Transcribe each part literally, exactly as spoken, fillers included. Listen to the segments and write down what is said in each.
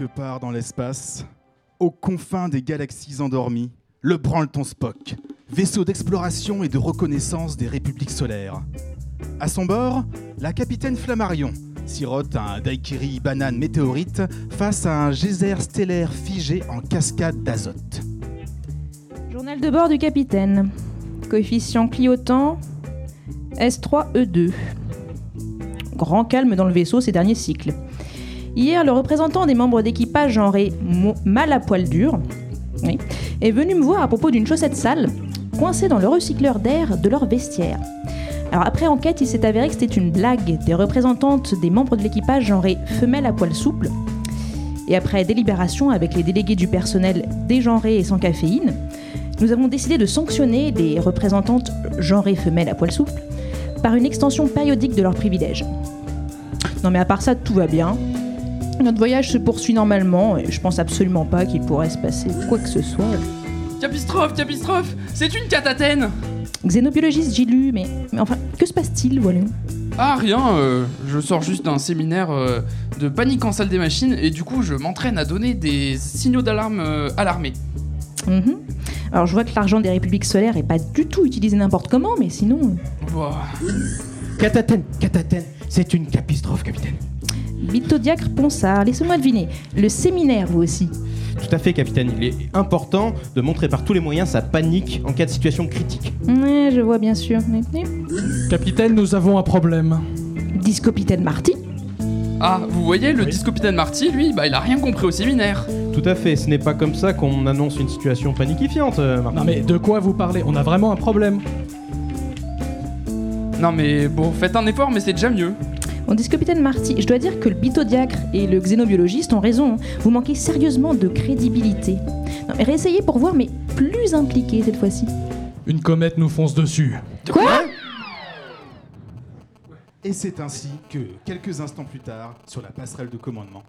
quelque part dans l'espace, aux confins des galaxies endormies, le Branleton Spock, vaisseau d'exploration et de reconnaissance des républiques solaires. À son bord, la capitaine Flammarion sirote un daiquiri banane météorite face à un geyser stellaire figé en cascade d'azote. Journal de bord du capitaine. Coefficient cliotant S trois E deux. Grand calme dans le vaisseau ces derniers cycles. Hier, le représentant des membres d'équipage genré mal à poil dur oui, est venu me voir à propos d'une chaussette sale coincée dans le recycleur d'air de leur vestiaire. Alors après enquête, il s'est avéré que c'était une blague des représentantes des membres de l'équipage genré femelle à poil souple. Et après délibération avec les délégués du personnel dégenré et sans caféine, nous avons décidé de sanctionner les représentantes genrées femelles à poil souple par une extension périodique de leurs privilèges. Non mais à part ça, tout va bien. Notre voyage se poursuit normalement et je pense absolument pas qu'il pourrait se passer quoi que ce soit. Capistrophe, Capistrophe, c'est une catatène. Xénobiologiste Gilu, mais, mais enfin, que se passe-t-il, voilà? Ah rien, euh, je sors juste d'un séminaire euh, de panique en salle des machines et du coup je m'entraîne à donner des signaux d'alarme euh, à l'armée. Mmh. Alors je vois que l'argent des républiques solaires est pas du tout utilisé n'importe comment, mais sinon... Euh... Wow. Catatène, Catatène, c'est une capistrophe, capitaine. Bitodiacre Ponsard, laissez-moi deviner, le séminaire vous aussi. Tout à fait, capitaine, il est important de montrer par tous les moyens sa panique en cas de situation critique. Ouais, je vois bien sûr. Capitaine, nous avons un problème. Discopitaine Marty ? Ah, vous voyez, le oui. Discopitaine Marty, lui, bah, il a rien compris au séminaire. Tout à fait, ce n'est pas comme ça qu'on annonce une situation paniquifiante, Marty. Non mais de quoi vous parlez ? On a vraiment un problème. Non mais bon, faites un effort, mais c'est déjà mieux. On dit capitaine Marty, je dois dire que le bitodiacre et le xénobiologiste ont raison. Vous manquez sérieusement de crédibilité. Non, mais réessayez pour voir, mais plus impliqué cette fois-ci. Une comète nous fonce dessus. Quoi ? Et c'est ainsi que, quelques instants plus tard, sur la passerelle de commandement...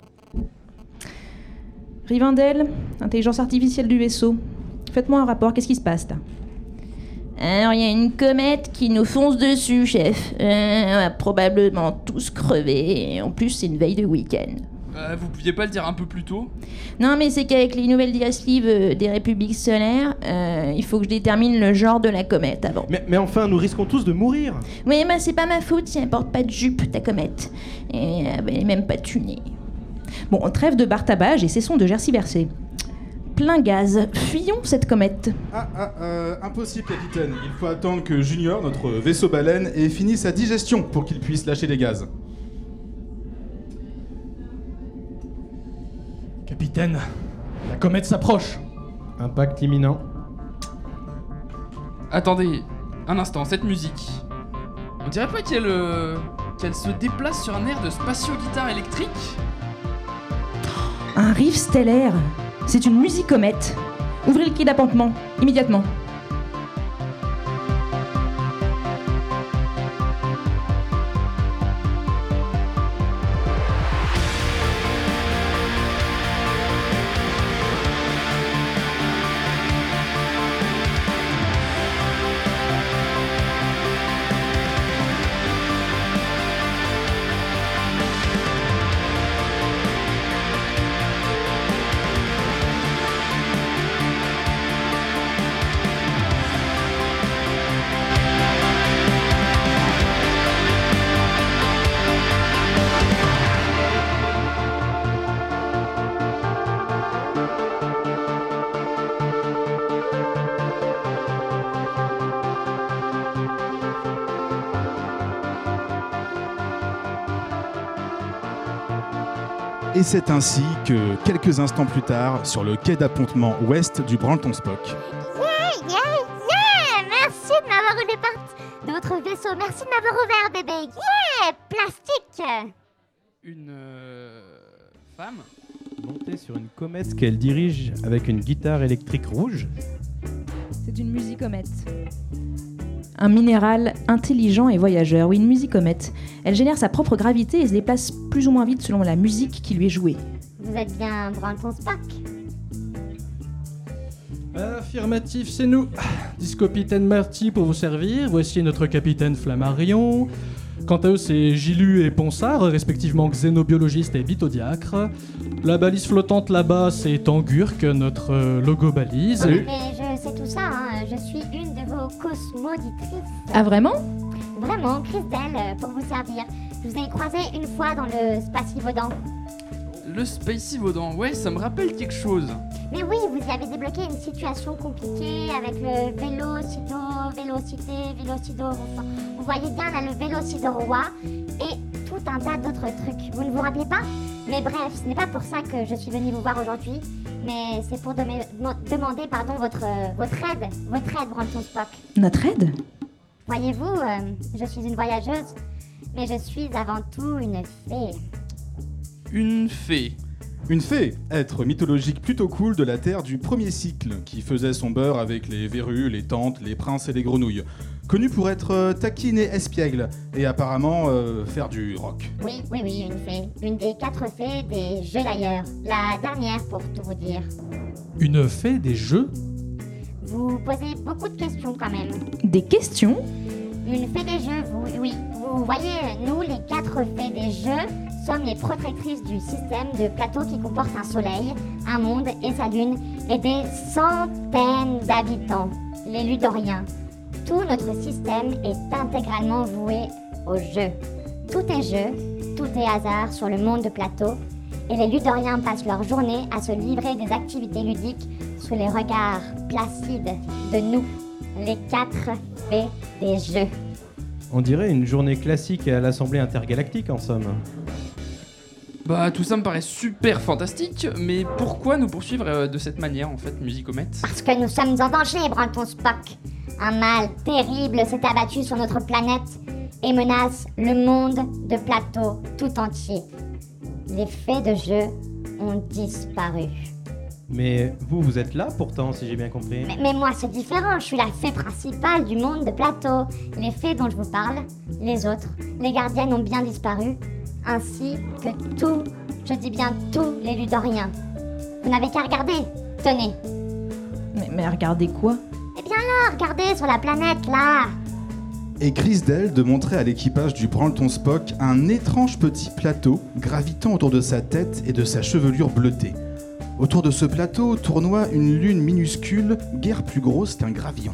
Rivendell, intelligence artificielle du vaisseau. Faites-moi un rapport, qu'est-ce qui se passe, là ? Alors, il y a une comète qui nous fonce dessus, chef. Euh, on va probablement tous crever. En plus, c'est une veille de week-end. Euh, vous pouviez pas le dire un peu plus tôt ? Non, mais c'est qu'avec les nouvelles directives euh, des républiques solaires, euh, il faut que je détermine le genre de la comète avant. Mais, mais enfin, nous risquons tous de mourir. Oui, mais bah, c'est pas ma faute si elle porte pas de jupe, ta comète. Et euh, bah, elle est même pas tunée. Bon, on trêve de bartabage et cessons de gerciverser. Plein gaz. Fuyons cette comète. Ah, ah, euh, impossible, capitaine. Il faut attendre que Junior, notre vaisseau baleine, ait fini sa digestion pour qu'il puisse lâcher les gaz. Capitaine, la comète s'approche. Impact imminent. Attendez, un instant, cette musique. On dirait pas qu'elle, euh, qu'elle se déplace sur un air de spatio-guitare électrique ? Un riff stellaire. C'est une musicomète. Ouvrez le quai d'appontement, immédiatement. Et c'est ainsi que, quelques instants plus tard, sur le quai d'appontement ouest du Branleton Spock. Yeah, yeah, yeah! Merci de m'avoir ouvert part de votre vaisseau. Merci de m'avoir ouvert, bébé. Yeah! Plastique! Une... Euh, femme montée sur une comète qu'elle dirige avec une guitare électrique rouge. C'est une musicomète. Un minéral intelligent et voyageur, oui, une musicomète. Elle génère sa propre gravité et se déplace plus ou moins vite selon la musique qui lui est jouée. Vous êtes bien Branleton Spock ? Affirmatif, c'est nous. Discopitaine Marty pour vous servir. Voici notre capitaine Flammarion. Quant à eux, c'est Gilu et Ponsard, respectivement xénobiologiste et bitodiacre. La balise flottante là-bas, c'est Tangurk, notre euh, logo balise. Oui, mais je sais tout ça, hein. Je suis une de vos cosmoditrices. Ah, vraiment ? Vraiment, Christelle, pour vous servir. Je vous ai croisé une fois dans le Spacivaudan. Le Spacivaudan, ouais, ça me rappelle quelque chose. Mais oui, vous avez débloqué une situation compliquée avec le Vélocido, Vélocité, Vélocidor. Enfin, vous voyez bien là le Vélocidorois et tout un tas d'autres trucs. Vous ne vous rappelez pas ? Mais bref, ce n'est pas pour ça que je suis venue vous voir aujourd'hui, mais c'est pour de me, de, demander pardon, votre, votre aide, votre aide, Branleton Spock. Notre aide ? Voyez-vous, euh, je suis une voyageuse, mais je suis avant tout une fée. Une fée. Une fée, être mythologique plutôt cool de la Terre du premier cycle, qui faisait son beurre avec les verrues, les tantes, les princes et les grenouilles. Connue pour être taquine et espiègle, et apparemment euh, faire du rock. Oui, oui, oui, une fée. Une des quatre fées des jeux d'ailleurs. La dernière pour tout vous dire. Une fée des jeux ? Vous posez beaucoup de questions quand même. Des questions ? Une fée des jeux, vous, oui. Vous voyez, nous, les quatre fées des jeux, sommes les protectrices du système de plateau qui comporte un soleil, un monde et sa lune, et des centaines d'habitants, les Ludoriens. Tout notre système est intégralement voué au jeu. Tout est jeu, tout est hasard sur le monde de plateau, et les Ludoriens passent leur journée à se livrer des activités ludiques sous les regards placides de nous, les quatre fées des jeux. On dirait une journée classique à l'Assemblée intergalactique, en somme. Bah, tout ça me paraît super fantastique, mais pourquoi nous poursuivre euh, de cette manière, en fait, musicomète ? Parce que nous sommes en danger, Branleton Spock. Un mal terrible s'est abattu sur notre planète et menace le monde de plateau tout entier. Les fées de jeu ont disparu. Mais vous, vous êtes là pourtant, si j'ai bien compris. Mais, mais moi, c'est différent. Je suis la fée principale du monde de plateau. Les fées dont je vous parle, les autres, les gardiennes ont bien disparu, ainsi que tous, je dis bien tous, les Ludoriens. Vous n'avez qu'à regarder. Tenez. Mais, mais regardez quoi ? Eh bien là, regardez sur la planète, là. Et Christelle de montrer à l'équipage du Branleton Spock un étrange petit plateau gravitant autour de sa tête et de sa chevelure bleutée. Autour de ce plateau tournoie une lune minuscule, guère plus grosse qu'un gravillon.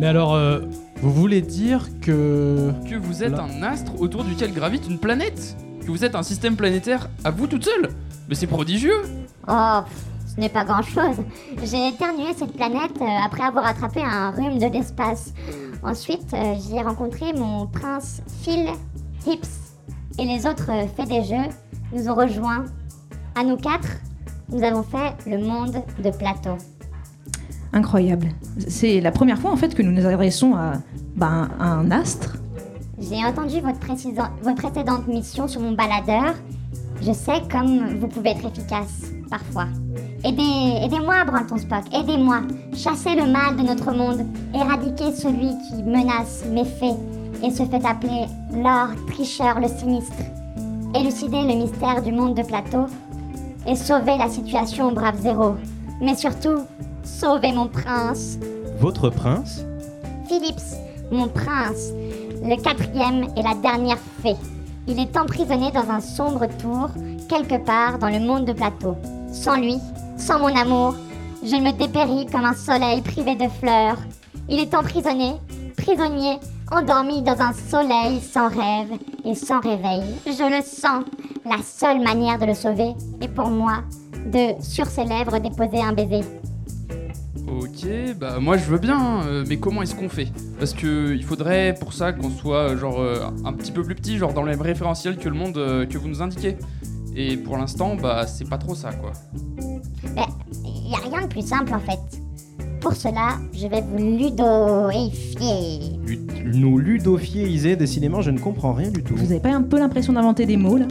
Mais alors, euh, vous voulez dire que... Que vous êtes là... un astre autour duquel gravite une planète ? Que vous êtes un système planétaire à vous toute seule ? Mais c'est prodigieux ! Oh, ce n'est pas grand-chose. J'ai éternué cette planète après avoir attrapé un rhume de l'espace. Ensuite, j'y ai rencontré mon prince Philips et les autres fées des jeux nous ont rejoints. À nous quatre, nous avons fait le monde de plateau. Incroyable. C'est la première fois en fait que nous nous adressons à, ben, à un astre. J'ai entendu votre, préciso- votre précédente mission sur mon baladeur. Je sais comme vous pouvez être efficace, parfois. Aidez, aidez-moi, Branleton Spock, aidez-moi. Chassez le mal de notre monde. Éradiquez celui qui menace mes fées et se fait appeler Lord Tricheur le Sinistre. Élucidez le mystère du monde de plateau et sauvez la situation, brave Zéro. Mais surtout, sauvez mon prince. Votre prince ? Philips, mon prince, le quatrième et la dernière fée. Il est emprisonné dans un sombre tour, quelque part dans le monde de plateau. Sans lui, sans mon amour, je me dépéris comme un soleil privé de fleurs. Il est emprisonné, prisonnier, endormi dans un soleil sans rêve et sans réveil. Je le sens. La seule manière de le sauver est pour moi de, sur ses lèvres, déposer un baiser. Ok, bah moi je veux bien, hein, mais comment est-ce qu'on fait ? Parce que il faudrait pour ça qu'on soit genre un petit peu plus petit, genre dans le même référentiel que le monde que vous nous indiquez. Et pour l'instant, bah c'est pas trop ça quoi. Bah, y a rien de plus simple en fait. Pour cela, je vais vous ludoifier. Nous ludofier, décidément, je ne comprends rien du tout. Vous avez pas un peu l'impression d'inventer des mots, là ?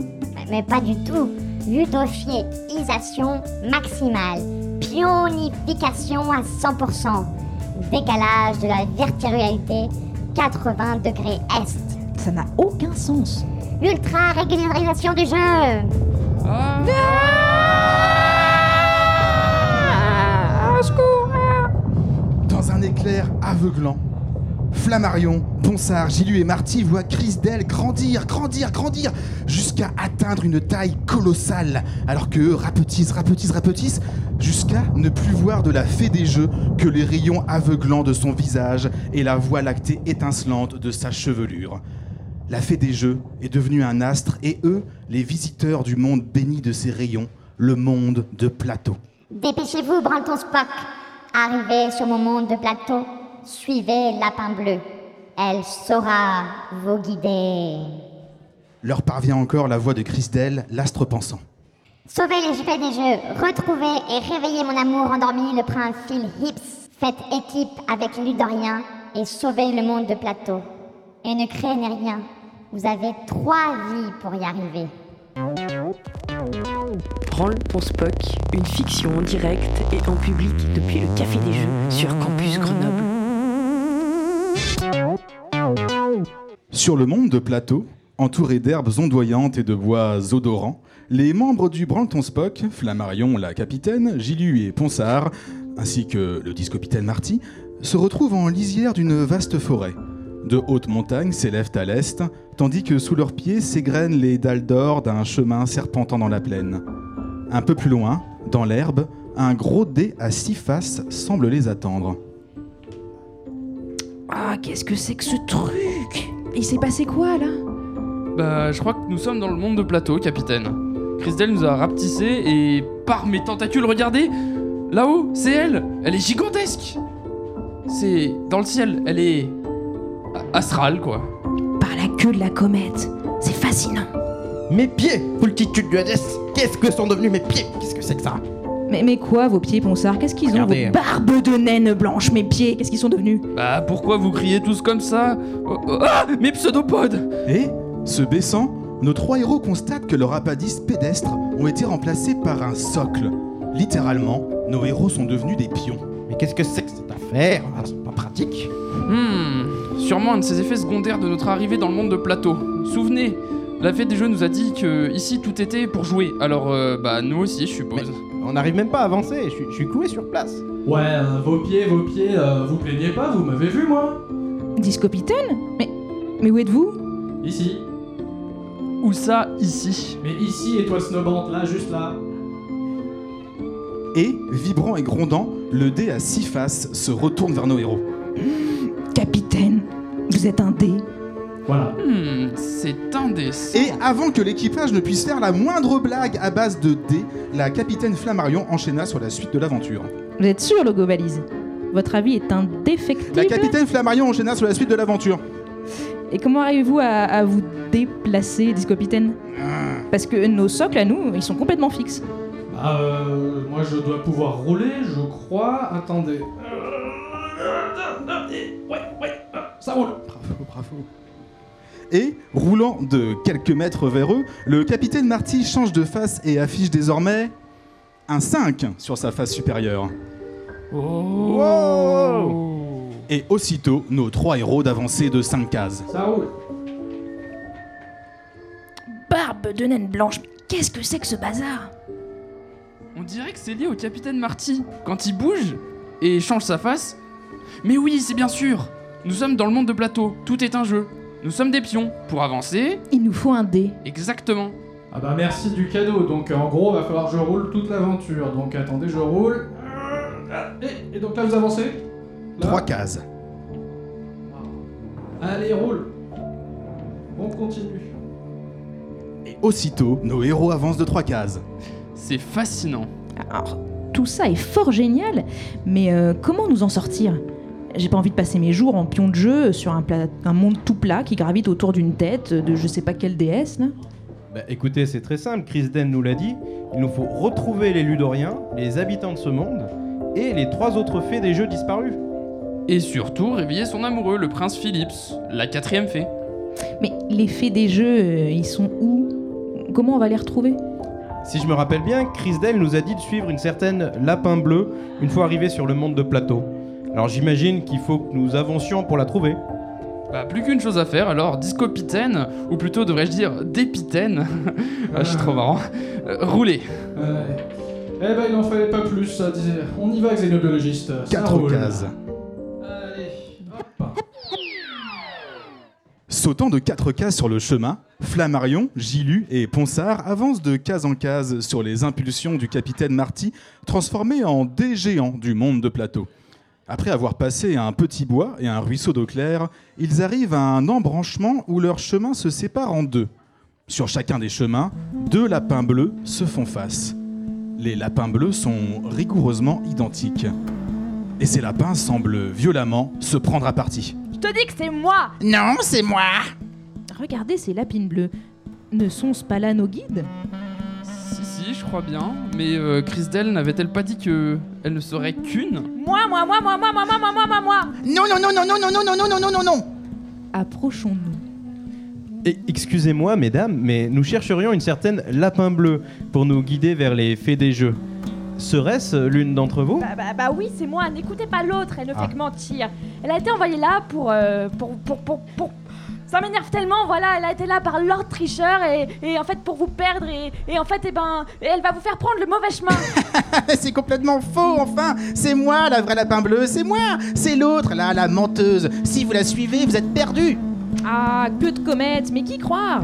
Mais pas du tout. Ludophiéisation maximale. Pionification à cent pour cent. Décalage de la virtualité quatre-vingts degrés Est. Ça n'a aucun sens. Ultra-régularisation du jeu. Ah, ah, ah, secours. Dans un éclair aveuglant, Flammarion, Ponsard, Gilu et Marty voient Christelle grandir, grandir, grandir, jusqu'à atteindre une taille colossale, alors que eux rapetissent, rapetissent, rapetissent, jusqu'à ne plus voir de la fée des jeux que les rayons aveuglants de son visage et la voie lactée étincelante de sa chevelure. La fée des jeux est devenue un astre et eux, les visiteurs du monde béni de ses rayons, le monde de Plateau. Dépêchez-vous, Branleton Spock. Arrivez sur mon monde de Plateau. Suivez Lapin Bleu. Elle saura vous guider. Leur parvient encore la voix de Christelle, l'astre pensant. Sauvez les fées des jeux. Retrouvez et réveillez mon amour endormi, le prince Philips. Faites équipe avec les Ludoriens et sauvez le monde de Plateau. Et ne craignez rien. Vous avez trois vies pour y arriver. Branleton Spock, une fiction en direct et en public depuis le Café des Jeux sur Campus Grenoble. Sur le monde de Plateau, entouré d'herbes ondoyantes et de bois odorants, les membres du Branleton Spock, Flammarion la capitaine, Gilu et Ponsard, ainsi que le discopitaine Marty, se retrouvent en lisière d'une vaste forêt. De hautes montagnes s'élèvent à l'est, tandis que sous leurs pieds s'égrènent les dalles d'or d'un chemin serpentant dans la plaine. Un peu plus loin, dans l'herbe, un gros dé à six faces semble les attendre. Ah, qu'est-ce que c'est que ce truc ? Il s'est passé quoi, là ? Bah, je crois que nous sommes dans le monde de Plateau, capitaine. Christelle nous a rapetissés et, par mes tentacules, regardez ! Là-haut, c'est elle ! Elle est gigantesque ! C'est... dans le ciel, elle est... astrale, quoi. Par la queue de la comète, c'est fascinant. Mes pieds, foultitude du Hadès, qu'est-ce que sont devenus mes pieds ? Qu'est-ce que c'est que ça ? Mais, mais quoi, vos pieds, Ponsard ? Qu'est-ce qu'ils ont, regardez, vos barbes de naine blanche, mes pieds ? Qu'est-ce qu'ils sont devenus ? Bah, pourquoi vous criez tous comme ça ? Oh, oh, ah, mes pseudopodes ! Et, se baissant, nos trois héros constatent que leurs appendices pédestres ont été remplacés par un socle. Littéralement, nos héros sont devenus des pions. Mais qu'est-ce que c'est que cette affaire ? Ah, c'est pas pratique. Hmm, sûrement un de ces effets secondaires de notre arrivée dans le monde de Plateau. Souvenez, la fête des jeux nous a dit que ici tout était pour jouer. Alors, euh, bah nous aussi, je suppose. Mais on n'arrive même pas à avancer, je suis, je suis cloué sur place. Ouais, euh, vos pieds, vos pieds, euh, vous plaignez pas, vous m'avez vu, moi. Discopitaine ? Mais, mais où êtes-vous ? Ici. Où ça, ici ? Mais ici, étoile snobante, là, juste là. Et, vibrant et grondant, le dé à six faces se retourne vers nos héros. Capitaine, vous êtes un dé. Voilà. Hmm, c'est indécent. Et avant que l'équipage ne puisse faire la moindre blague à base de dés, la capitaine Flammarion enchaîna sur la suite de l'aventure. Vous êtes sûr, Logo Valise ? Votre avis est indéfectible. La capitaine Flammarion enchaîna sur la suite de l'aventure. Et comment arrivez-vous à, à vous déplacer, discopitaine ? Mmh. Parce que nos socles à nous, ils sont complètement fixes. Bah, euh, moi je dois pouvoir rouler, je crois. Attendez. Ouais, ouais, ça roule. Bravo, bravo. Et, roulant de quelques mètres vers eux, le capitaine Marty change de face et affiche désormais un cinq sur sa face supérieure. Oh. Wow. Et aussitôt, nos trois héros d'avancer de cinq cases. Ça roule. Barbe de naine blanche, qu'est-ce que c'est que ce bazar ? On dirait que c'est lié au capitaine Marty. Quand il bouge et change sa face... Mais oui, c'est bien sûr. Nous sommes dans le monde de Plateau, tout est un jeu. Nous sommes des pions, pour avancer... Il nous faut un dé. Exactement. Ah bah merci du cadeau, donc euh, en gros, va falloir que je roule toute l'aventure. Donc attendez, je roule... Et, et donc là, vous avancez là. Trois cases. Allez, roule. On continue. Et aussitôt, nos héros avancent de trois cases. C'est fascinant. Alors, tout ça est fort génial, mais euh, comment nous en sortir ? J'ai pas envie de passer mes jours en pion de jeu sur un, pla- un monde tout plat qui gravite autour d'une tête de je sais pas quelle déesse, là. Bah écoutez, c'est très simple, Christelle nous l'a dit, il nous faut retrouver les Ludoriens, les habitants de ce monde, et les trois autres fées des jeux disparus. Et surtout, réveiller son amoureux, le prince Philips, la quatrième fée. Mais les fées des jeux, euh, ils sont où ? Comment on va les retrouver ? Si je me rappelle bien, Christelle nous a dit de suivre une certaine Lapin Bleu une fois arrivée sur le monde de Plateau. Alors j'imagine qu'il faut que nous avancions pour la trouver. Bah plus qu'une chose à faire alors, discopitaine, ou plutôt devrais-je dire dépitaine, ah, je suis trop marrant, euh, roulez. Euh, eh ben il n'en fallait pas plus, ça disait. On y va, xénobiologiste. Quatre cases. Allez, hop. Sautant de quatre cases sur le chemin, Flammarion, Gilu et Ponsard avancent de case en case sur les impulsions du capitaine Marty, transformé en dé géant du monde de plateau. Après avoir passé un petit bois et un ruisseau d'eau claire, ils arrivent à un embranchement où leur chemin se sépare en deux. Sur chacun des chemins, deux lapins bleus se font face. Les lapins bleus sont rigoureusement identiques. Et ces lapins semblent violemment se prendre à partie. Je te dis que c'est moi! Non, c'est moi! Regardez ces lapines bleues. Ne sont-ce pas là nos guides? Si, si, je crois bien. Mais euh, Christelle n'avait-elle pas dit que elle ne serait qu'une? Moi, moi, moi, moi, moi, moi, moi, moi, moi, moi! Non, non, non, non, non, non, non, non, non, non, non, non! Approchons-nous. Et excusez-moi, mesdames, mais nous chercherions une certaine lapin bleu pour nous guider vers les fées des jeux. Serait-ce l'une d'entre vous? Bah, bah, bah oui, c'est moi. N'écoutez pas l'autre, elle ne ah. fait que mentir. Elle a été envoyée là pour, euh, pour, pour, pour, pour... Ça m'énerve tellement, voilà. Elle a été là par Lord Tricheur et, et en fait pour vous perdre et, et en fait, eh ben, elle va vous faire prendre le mauvais chemin. C'est complètement faux, enfin. C'est moi, la vraie lapin bleue, c'est moi. C'est l'autre, là, la menteuse. Si vous la suivez, vous êtes perdus. Ah, que de comètes, mais qui croire?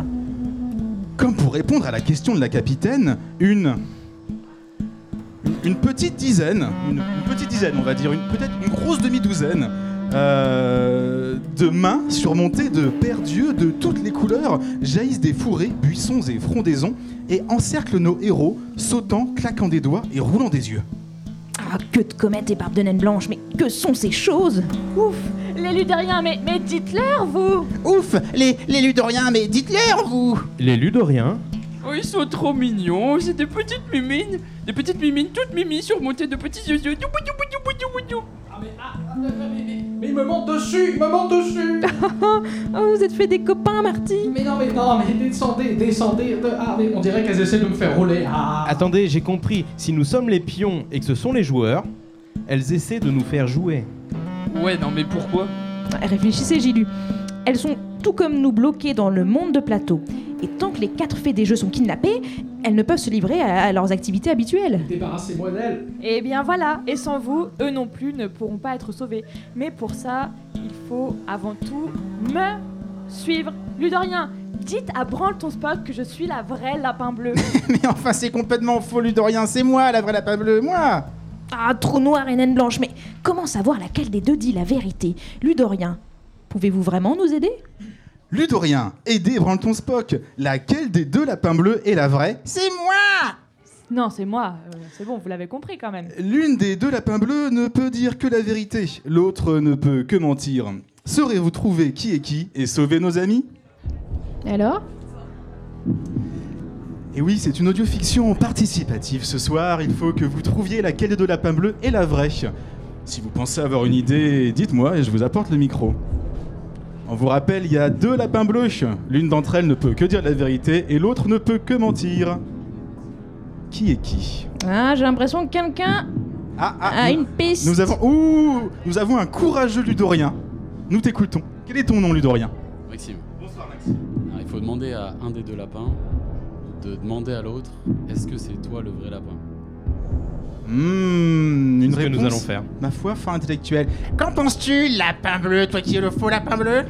Comme pour répondre à la question de la capitaine, une... Une petite dizaine, une, une petite dizaine, on va dire, une, peut-être une grosse demi-douzaine euh, de mains surmontées de paires d'yeux de toutes les couleurs jaillissent des fourrés, buissons et frondaisons et encerclent nos héros, sautant, claquant des doigts et roulant des yeux. Ah, que de comètes et barbes de naine blanche, mais que sont ces choses? Ouf, les Ludoriens, mais, mais dites-leur, vous! Ouf, les, les Ludoriens, mais dites-leur, vous! Les Ludoriens? Oh, ils sont trop mignons, c'est des petites mimines, des petites mimines toutes mimi surmontées de petits yeux yeux. Ah mais ah, mais il me monte dessus, il me monte dessus. Oh, vous êtes fait des copains, Marty. Mais non, mais non, mais descendez, descendez. Ah mais on dirait qu'elles essaient de me faire rouler. Ah. Attendez, j'ai compris. Si nous sommes les pions et que ce sont les joueurs, elles essaient de nous faire jouer. Ouais, non mais pourquoi? Réfléchissez, Gilu. Elles sont tout comme nous bloquées dans le monde de plateau. Et tant que les quatre fées des jeux sont kidnappées, elles ne peuvent se livrer à, à leurs activités habituelles. Débarrassez-moi d'elles! Eh bien voilà, et sans vous, eux non plus ne pourront pas être sauvés. Mais pour ça, il faut avant tout me suivre. Ludorien, dites à Branleton Spock que je suis la vraie lapin bleue. Mais enfin, c'est complètement faux, Ludorien, c'est moi la vraie lapin bleue, moi! Ah, trou noir et naine blanche, mais comment savoir laquelle des deux dit la vérité? Ludorien, pouvez-vous vraiment nous aider? Ludorien, aidez Branleton Spock. Laquelle des deux lapins bleus est la vraie? C'est moi! Non, c'est moi. Euh, c'est bon, vous l'avez compris quand même. L'une des deux lapins bleus ne peut dire que la vérité. L'autre ne peut que mentir. Saurez-vous trouver qui est qui et sauver nos amis? Alors? Et oui, c'est une audiofiction participative. Ce soir, il faut que vous trouviez laquelle des deux lapins bleus est la vraie. Si vous pensez avoir une idée, dites-moi et je vous apporte le micro. On vous rappelle, il y a deux lapins bleus. L'une d'entre elles ne peut que dire la vérité et l'autre ne peut que mentir. Qui est qui? Ah, j'ai l'impression que quelqu'un ah, ah, a nous, une piste. Nous avons, ouh, nous avons un courageux Ludorien. Nous t'écoutons. Quel est ton nom, Ludorien? Maxime. Bonsoir, Maxime. Alors, il faut demander à un des deux lapins de demander à l'autre, est-ce que c'est toi le vrai lapin? Mmh, une ce réponse, que nous allons faire. Ma foi, fin intellectuelle. Qu'en penses-tu, lapin bleu, toi qui es le faux lapin bleu?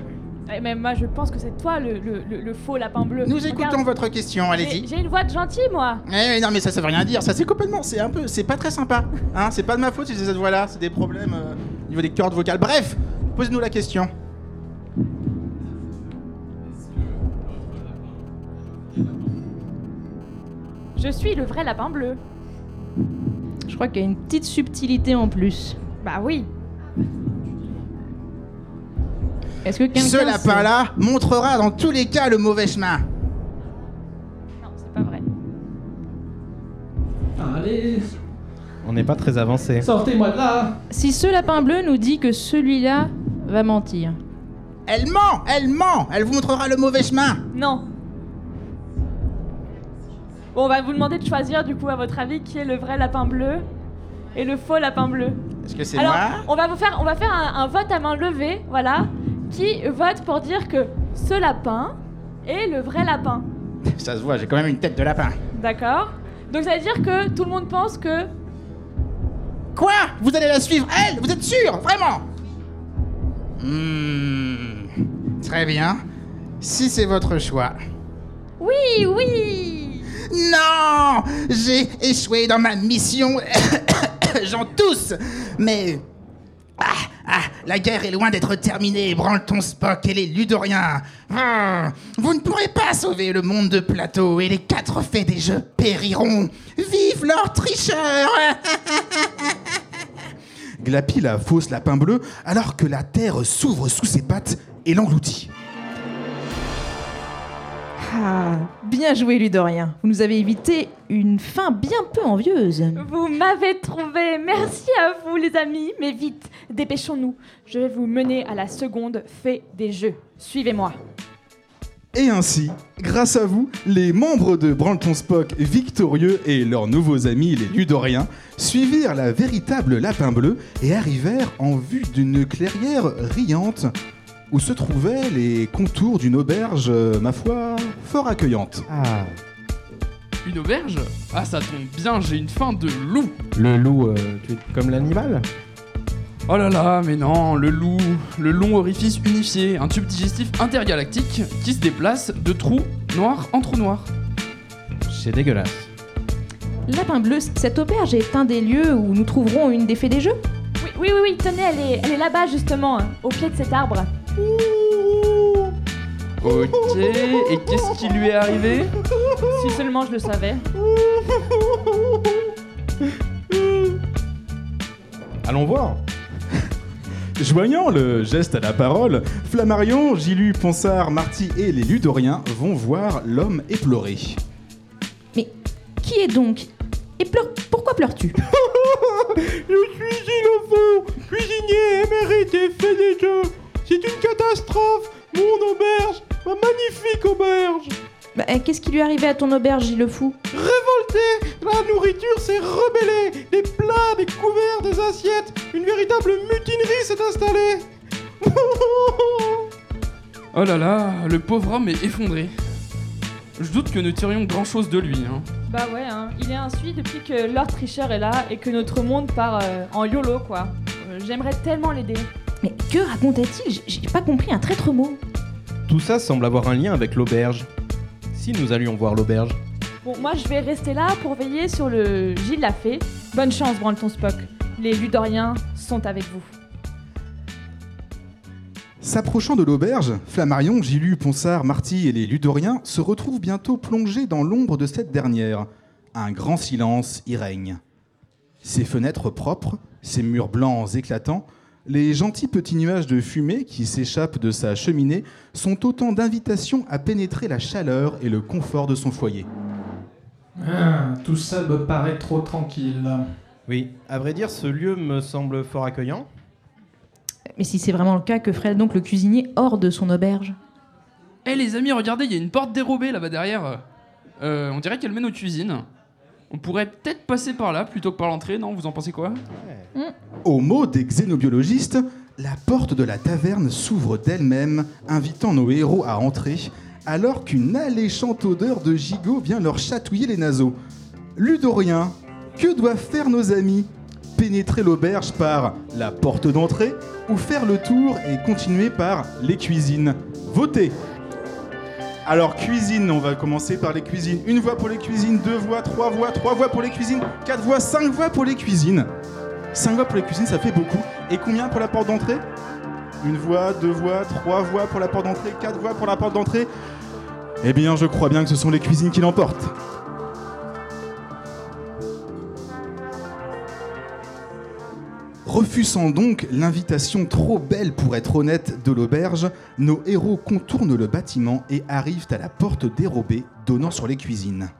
Eh, mais moi, je pense que c'est toi le, le, le, le faux lapin bleu. Nous écoutons Regarde, votre question, allez-y. J'ai une voix de gentil, moi. Eh, non, mais ça, ça veut rien dire. Ça, c'est complètement, c'est un peu, c'est pas très sympa. Hein, c'est pas de ma faute si c'est cette voix-là. C'est des problèmes euh, au niveau des cordes vocales. Bref, pose-nous la question. Je suis le vrai lapin bleu. Je crois qu'il y a une petite subtilité en plus. Bah oui. Est-ce que quelqu'un... Ce lapin-là montrera dans tous les cas le mauvais chemin. Non, c'est pas vrai. Allez. On n'est pas très avancé. Sortez-moi de là. Si ce lapin bleu nous dit que celui-là va mentir. Elle ment, elle ment. Elle vous montrera le mauvais chemin. Non. Bon, on va vous demander de choisir, du coup, à votre avis, qui est le vrai lapin bleu et le faux lapin bleu. Est-ce que c'est moi ? Alors, on va vous faire, on va faire un, un vote à main levée, voilà, qui vote pour dire que ce lapin est le vrai lapin. Ça se voit, j'ai quand même une tête de lapin. D'accord. Donc ça veut dire que tout le monde pense que... Quoi ? Vous allez la suivre, elle ? Vous êtes sûr ? Vraiment ? Mmh. Très bien. si c'est votre choix. Oui, oui. Non, j'ai échoué dans ma mission. J'en tousse, mais... Ah, ah, la guerre est loin d'être terminée, Branleton Spock et les Ludoriens. Hum, vous ne pourrez pas sauver le monde de Plateau et les quatre fées des jeux périront. Vive Lord Tricheur. Glapit la fausse Lapin Bleu alors que la terre s'ouvre sous ses pattes et l'engloutit. Ah, bien joué Ludorien, vous nous avez évité une fin bien peu envieuse. Vous m'avez trouvé, merci à vous les amis, mais vite, dépêchons-nous. Je vais vous mener à la seconde fée des jeux, suivez-moi. Et ainsi, grâce à vous, les membres de Branleton Spock victorieux et leurs nouveaux amis les Ludoriens suivirent la véritable Lapin Bleu et arrivèrent en vue d'une clairière riante où se trouvaient les contours d'une auberge, euh, ma foi, fort accueillante. Ah. Une auberge ? Ah, ça tombe bien, j'ai une faim de loup. Le loup, euh, tu es comme l'animal ? Oh là là, mais non, le loup, le long orifice unifié, un tube digestif intergalactique qui se déplace de trou noir en trou noir. C'est dégueulasse. Lapin Bleu, cette auberge est un des lieux où nous trouverons une des fées des jeux ? Oui, oui, oui, oui, tenez, elle est, elle est là-bas justement, au pied de cet arbre. Ok, et qu'est-ce qui lui est arrivé ? Si seulement je le savais. Allons voir. Joignant le geste à la parole, Flammarion, Gilu, Ponsard, Marty et les Ludoriens vont voir l'homme éploré. Mais qui est donc ? Et pleure... pourquoi pleures-tu ? Je suis Gilles Le Flou, cuisinier émérite et fait des jeux. C'est une catastrophe, mon auberge, ma magnifique auberge. Bah, qu'est-ce qui lui arrivait à ton auberge, Gilles Le Flou ? Révolté, la nourriture s'est rebellée. Des plats, des couverts, des assiettes, une véritable mutinerie s'est installée. Oh là là, le pauvre homme est effondré. Je doute que nous tirions grand-chose de lui, hein. Bah ouais, hein. Il est insuit depuis que Lord Tricheur est là et que notre monde part euh, en YOLO, quoi. Euh, j'aimerais tellement l'aider. Mais que racontait-il ? J'ai pas compris un traître mot. Tout ça semble avoir un lien avec l'auberge. Si nous allions voir l'auberge. Bon, moi je vais rester là pour veiller sur le Gilles la Fée. Bonne chance, Branleton Spock. Les Ludoriens sont avec vous. S'approchant de l'auberge, Flammarion, Gilu, Ponsard, Marty et les Ludoriens se retrouvent bientôt plongés dans l'ombre de cette dernière. Un grand silence y règne. Ses fenêtres propres, ses murs blancs éclatants, les gentils petits nuages de fumée qui s'échappent de sa cheminée sont autant d'invitations à pénétrer la chaleur et le confort de son foyer. Ah, tout ça me paraît trop tranquille. Oui, à vrai dire, ce lieu me semble fort accueillant. Mais si c'est vraiment le cas, que ferait donc le cuisinier hors de son auberge ? Eh hey les amis, regardez, il y a une porte dérobée là-bas derrière. Euh, on dirait qu'elle mène aux cuisines. On pourrait peut-être passer par là plutôt que par l'entrée, non ? Vous en pensez quoi ? Ouais. Mmh. Au mot des xénobiologistes, la porte de la taverne s'ouvre d'elle-même, invitant nos héros à entrer, alors qu'une alléchante odeur de gigot vient leur chatouiller les naseaux. Ludorien, que doivent faire nos amis ? Pénétrer l'auberge par la porte d'entrée ou faire le tour et continuer par les cuisines. Votez. Alors cuisine, on va commencer par les cuisines. Une voix pour les cuisines, deux voix, trois voix, trois voix pour les cuisines, quatre voix, cinq voix pour les cuisines. Cinq voix pour les cuisines, ça fait beaucoup. Et combien pour la porte d'entrée ? Une voix, deux voix, trois voix pour la porte d'entrée, quatre voix pour la porte d'entrée. Eh bien, je crois bien que ce sont les cuisines qui l'emportent. Refusant donc l'invitation trop belle pour être honnête de l'auberge, nos héros contournent le bâtiment et arrivent à la porte dérobée donnant sur les cuisines.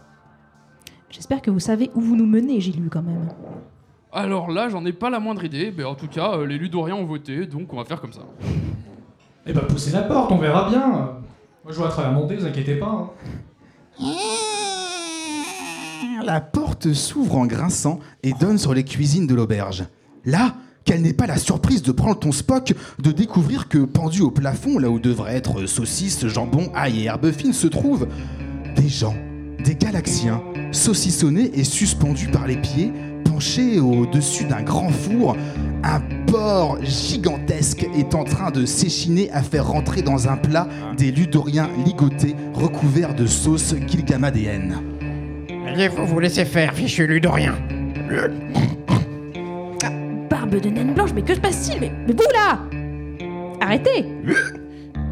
J'espère que vous savez où vous nous menez, Gilu, quand même. Alors là, j'en ai pas la moindre idée. Mais en tout cas, les Ludoriens ont voté, donc on va faire comme ça. Eh bah, ben, poussez la porte, on verra bien. Moi, je vois à travers mon dé, vous inquiétez pas. Hein. La porte s'ouvre en grinçant et donne sur les cuisines de l'auberge. Là, quelle n'est pas la surprise de Branleton Spock de découvrir que, pendu au plafond, là où devraient être saucisses, jambon, ail et herbes fines, se trouvent des gens, des galaxiens, saucissonnés et suspendus par les pieds, penchés au-dessus d'un grand four, Un porc gigantesque est en train de s'échiner à faire rentrer dans un plat des ludoriens ligotés recouverts de sauce gilgamadéenne. Allez, vous vous laissez faire, fichu ludorien. Ah, barbe de naine blanche, mais que se passe-t-il? Mais, mais vous là, arrêtez.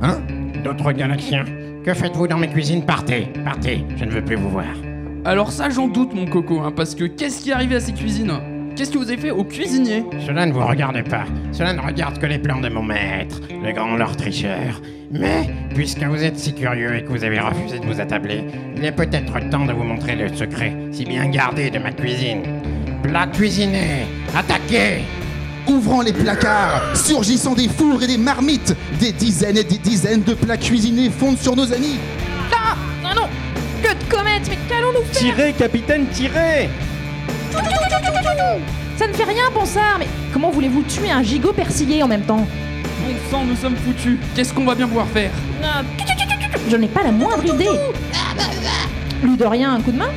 Hein? D'autres galaxiens, que faites-vous dans mes cuisines? Partez, partez, je ne veux plus vous voir. Alors ça, j'en doute, mon coco, hein, parce que qu'est-ce qui est arrivé à ces cuisines? Qu'est-ce que vous avez fait aux cuisiniers? Cela ne vous regarde pas. Cela ne regarde que les plans de mon maître, le grand Lord Tricheur. Mais, puisque vous êtes si curieux et que vous avez refusé de vous attabler, il est peut-être temps de vous montrer le secret, si bien gardé, de ma cuisine. Plat cuisiné, attaquez! Ouvrant les placards, surgissant des fours et des marmites, des dizaines et des dizaines de plats cuisinés fondent sur nos amis. Ah! Non, non! Que de comètes, mais qu'allons-nous faire? Tirez, capitaine, tirez! Ça ne fait rien, Ponsard, mais comment voulez-vous tuer un gigot persillé en même temps? Bon sang, nous sommes foutus. Qu'est-ce qu'on va bien pouvoir faire? Je n'ai pas la moindre idée. Ludorien, un coup de main?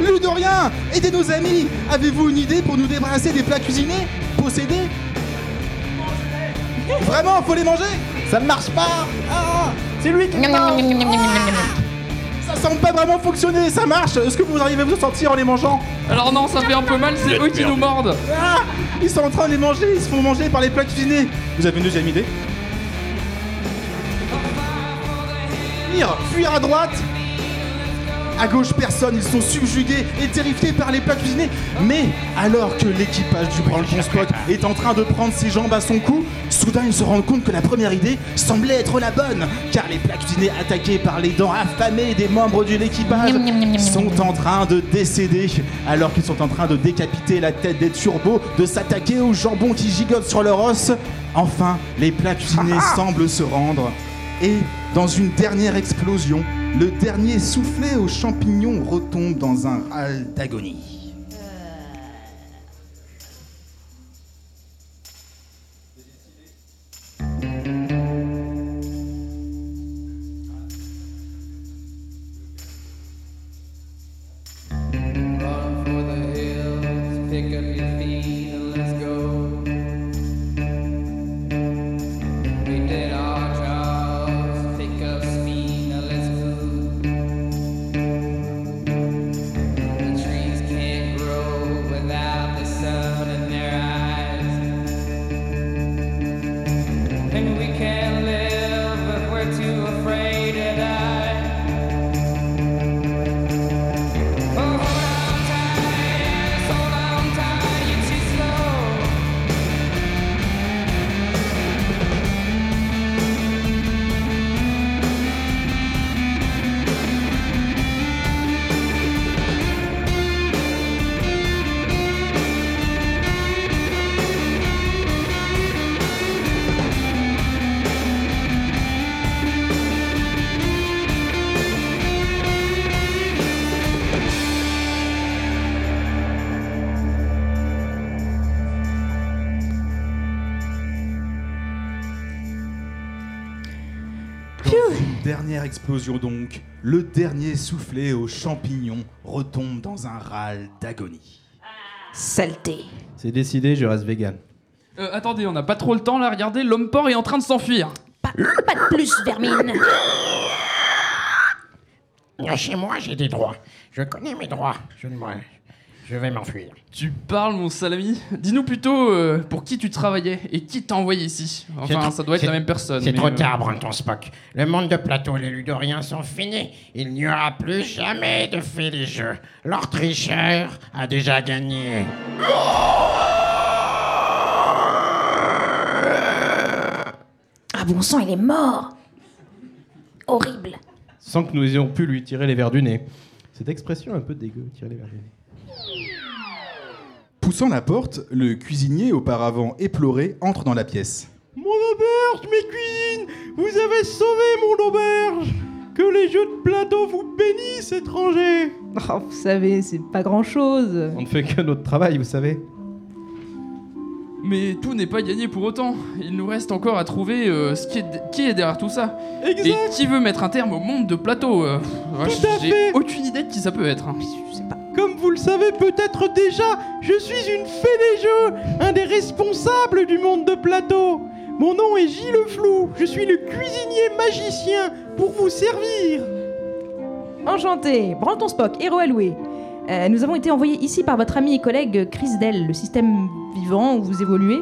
Ludorien, aidez nos amis. Avez-vous une idée pour nous débarrasser des plats cuisinés? Possédés? Vraiment, faut les manger? Ça ne marche pas. Ah, c'est lui qui parle. Ah, ça semble pas vraiment fonctionner, ça marche. Est-ce que vous arrivez à vous sentir en les mangeant? Alors non, ça fait un peu mal, c'est eux qui nous mordent. Ah, ils sont en train de les manger, ils se font manger par les plats cuisinés. Vous avez une deuxième idée? Fuir, fuir à droite. À gauche, personne, ils sont subjugués et terrifiés par les plats cuisinés. Mais alors que l'équipage du Branleton Spock est en train de prendre ses jambes à son cou, soudain ils se rendent compte que la première idée semblait être la bonne, car les plats cuisinés attaqués par les dents affamées des membres de l'équipage sont en train de décéder, alors qu'ils sont en train de décapiter la tête des turbos, de s'attaquer au jambon qui gigote sur leur os. Enfin, les plats cuisinés semblent se rendre, et dans une dernière explosion, le dernier soufflet aux champignons retombe dans un râle d'agonie. Dernière explosion donc, le dernier soufflet aux champignons retombe dans un râle d'agonie. Saleté. C'est décidé, je reste vegan. Euh, attendez, on n'a pas trop le temps là, regardez, l'homme porc est en train de s'enfuir. Pas, pas de plus, vermine. Chez moi, j'ai des droits. Je connais mes droits. Je, ne... je vais m'enfuir. Tu parles, mon salami. Dis-nous plutôt euh, pour qui tu travaillais et qui t'a envoyé ici. Enfin, trop, ça doit être la même personne. C'est mais trop euh... tard, Branleton Spock. Le monde de Plateau, les ludoriens sont finis. Il n'y aura plus jamais de fait des jeux. Lord Tricheur a déjà gagné. Ah bon sang, il est mort. Horrible. Sans que nous ayons pu lui tirer les vers du nez. Cette expression un peu dégueu, tirer les vers du nez. Poussant la porte, le cuisinier, auparavant éploré, entre dans la pièce. « Mon auberge, mes cuisines, vous avez sauvé mon auberge! Que les jeux de plateau vous bénissent, étrangers !» Oh, vous savez, c'est pas grand-chose. On ne fait que notre travail, vous savez. Mais tout n'est pas gagné pour autant. Il nous reste encore à trouver euh, ce qui est, d- qui est derrière tout ça. Exact. Et qui veut mettre un terme au monde de plateau euh, Tout ouais, à j'ai fait. Aucune idée de qui ça peut être. Hein. Je sais pas. Comme comme vous le savez peut-être déjà, je suis une fée des jeux, un des responsables du monde de plateau. Mon nom est Gilles Le Flou, je suis le cuisinier magicien pour vous servir. Enchanté, Branleton Spock, héros alloué. Euh, nous avons été envoyés ici par votre ami et collègue Christelle, le système vivant où vous évoluez.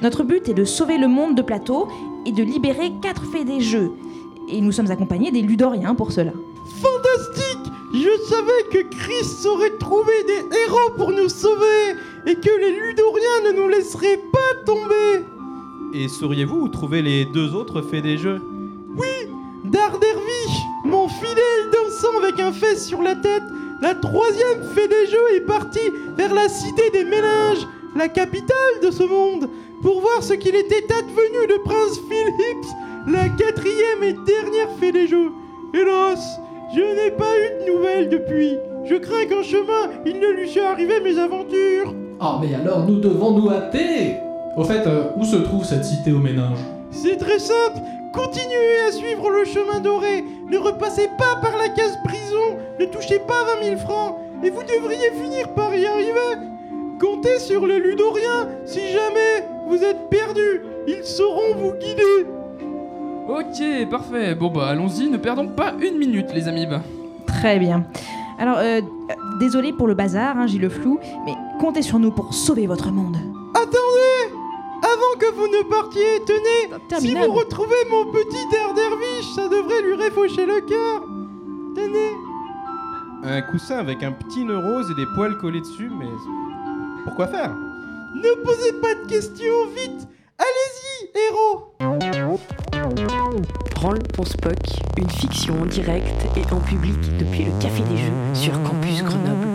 Notre but est de sauver le monde de plateau et de libérer quatre fées des jeux. Et nous sommes accompagnés des Ludoriens pour cela. Fantastique! Je savais que Chris saurait trouver des héros pour nous sauver et que les Ludoriens ne nous laisseraient pas tomber. Et sauriez-vous où trouver les deux autres fées des jeux? Oui, Dardervich, mon fidèle dansant avec un fesse sur la tête. La troisième fée des jeux est partie vers la cité des Méninges, la capitale de ce monde, pour voir ce qu'il était advenu de Prince Philips, la quatrième et dernière fée des jeux. Hélas, je n'ai pas eu de nouvelles depuis. Je crains qu'en chemin, il ne lui soit arrivé mes aventures. Ah, mais alors nous devons nous hâter. Au fait, euh, où se trouve cette cité aux Méninges? C'est très simple. Continuez à suivre le chemin doré. Ne repassez pas par la case prison. Ne touchez pas vingt mille francs. Et vous devriez finir par y arriver. Comptez sur les Ludoriens. Si jamais vous êtes perdus, ils sauront vous guider. Ok, parfait. Bon bah allons-y, ne perdons pas une minute les amis. Très bien. Alors, euh, euh, désolé pour le bazar, hein, Gilles Le Flou, mais comptez sur nous pour sauver votre monde. Attendez! Avant que vous ne partiez, tenez, si vous retrouvez mon petit Dardervich, ça devrait lui réfaucher le cœur. Tenez. Un coussin avec un petit nœud rose et des poils collés dessus, mais pourquoi faire? Ne posez pas de questions, vite! Allez-y, héros! Branleton Spock, une fiction en direct et en public depuis le Café des Jeux sur Campus Grenoble.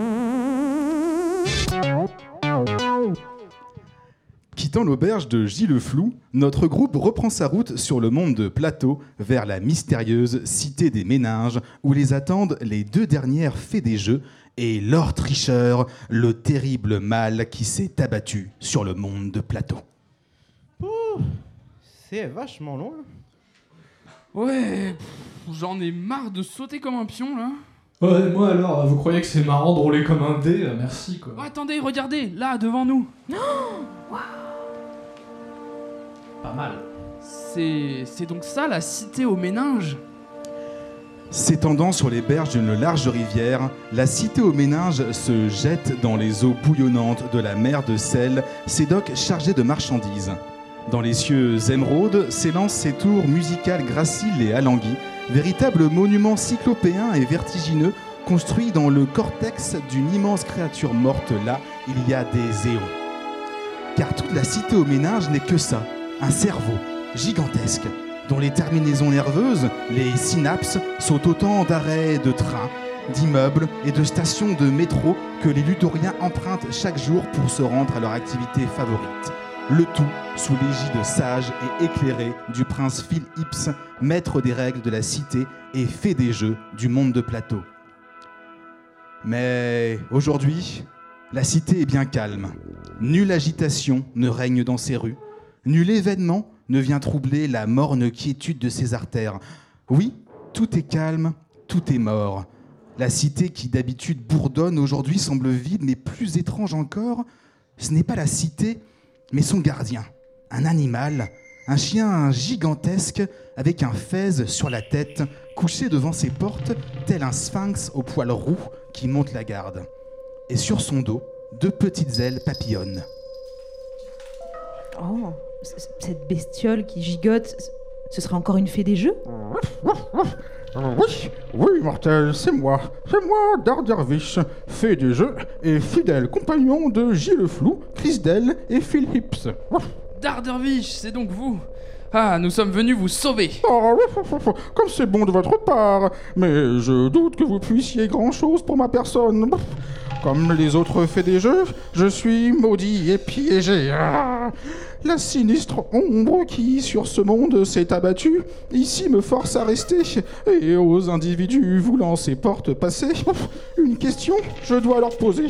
Quittant l'auberge de Gilles Le Flou, notre groupe reprend sa route sur le monde de Plateau vers la mystérieuse Cité des Méninges où les attendent les deux dernières fées des Jeux et Lord Tricheur, le terrible mal qui s'est abattu sur le monde de Plateau. Ouh, c'est vachement loin. Ouais, pff, j'en ai marre de sauter comme un pion, là. Ouais, moi alors, vous croyez que c'est marrant de rouler comme un dé? Merci, quoi. Oh, attendez, regardez, là, devant nous. Oh, wow. Pas mal. C'est, c'est donc ça, la cité aux Méninges? S'étendant sur les berges d'une large rivière, la cité aux Méninges se jette dans les eaux bouillonnantes de la mer de sel, ses docks chargés de marchandises. Dans les cieux émeraudes s'élancent ses tours musicales graciles et alanguies, véritables monuments cyclopéens et vertigineux construits dans le cortex d'une immense créature morte là, il y a des éons. Car toute la cité aux Méninges n'est que ça, un cerveau gigantesque, dont les terminaisons nerveuses, les synapses, sont autant d'arrêts de trains, d'immeubles et de stations de métro que les Ludoriens empruntent chaque jour pour se rendre à leur activité favorite. Le tout sous l'égide sage et éclairée du prince Philips, maître des règles de la cité et fée des jeux du monde de plateau. Mais aujourd'hui, la cité est bien calme. Nulle agitation ne règne dans ses rues. Nul événement ne vient troubler la morne quiétude de ses artères. Oui, tout est calme, tout est mort. La cité qui d'habitude bourdonne aujourd'hui semble vide, mais plus étrange encore, ce n'est pas la cité... mais son gardien, un animal, un chien gigantesque avec un fez sur la tête, couché devant ses portes, tel un sphinx au poil roux qui monte la garde. Et sur son dos, deux petites ailes papillonnent. Oh, cette bestiole qui gigote, ce serait encore une fée des jeux? Oui, oui, mortel, c'est moi, c'est moi, Dardervich, fée des jeux et fidèle compagnon de Gilles Le Flou, Christelle et Philips. Dardervich, c'est donc vous? Ah, nous sommes venus vous sauver. Oh, comme c'est bon de votre part, mais je doute que vous puissiez grand-chose pour ma personne. Comme les autres fées des jeux, je suis maudit et piégé. Ah, la sinistre ombre qui, sur ce monde, s'est abattue, ici me force à rester, et aux individus voulant ces portes passer, une question, je dois leur poser.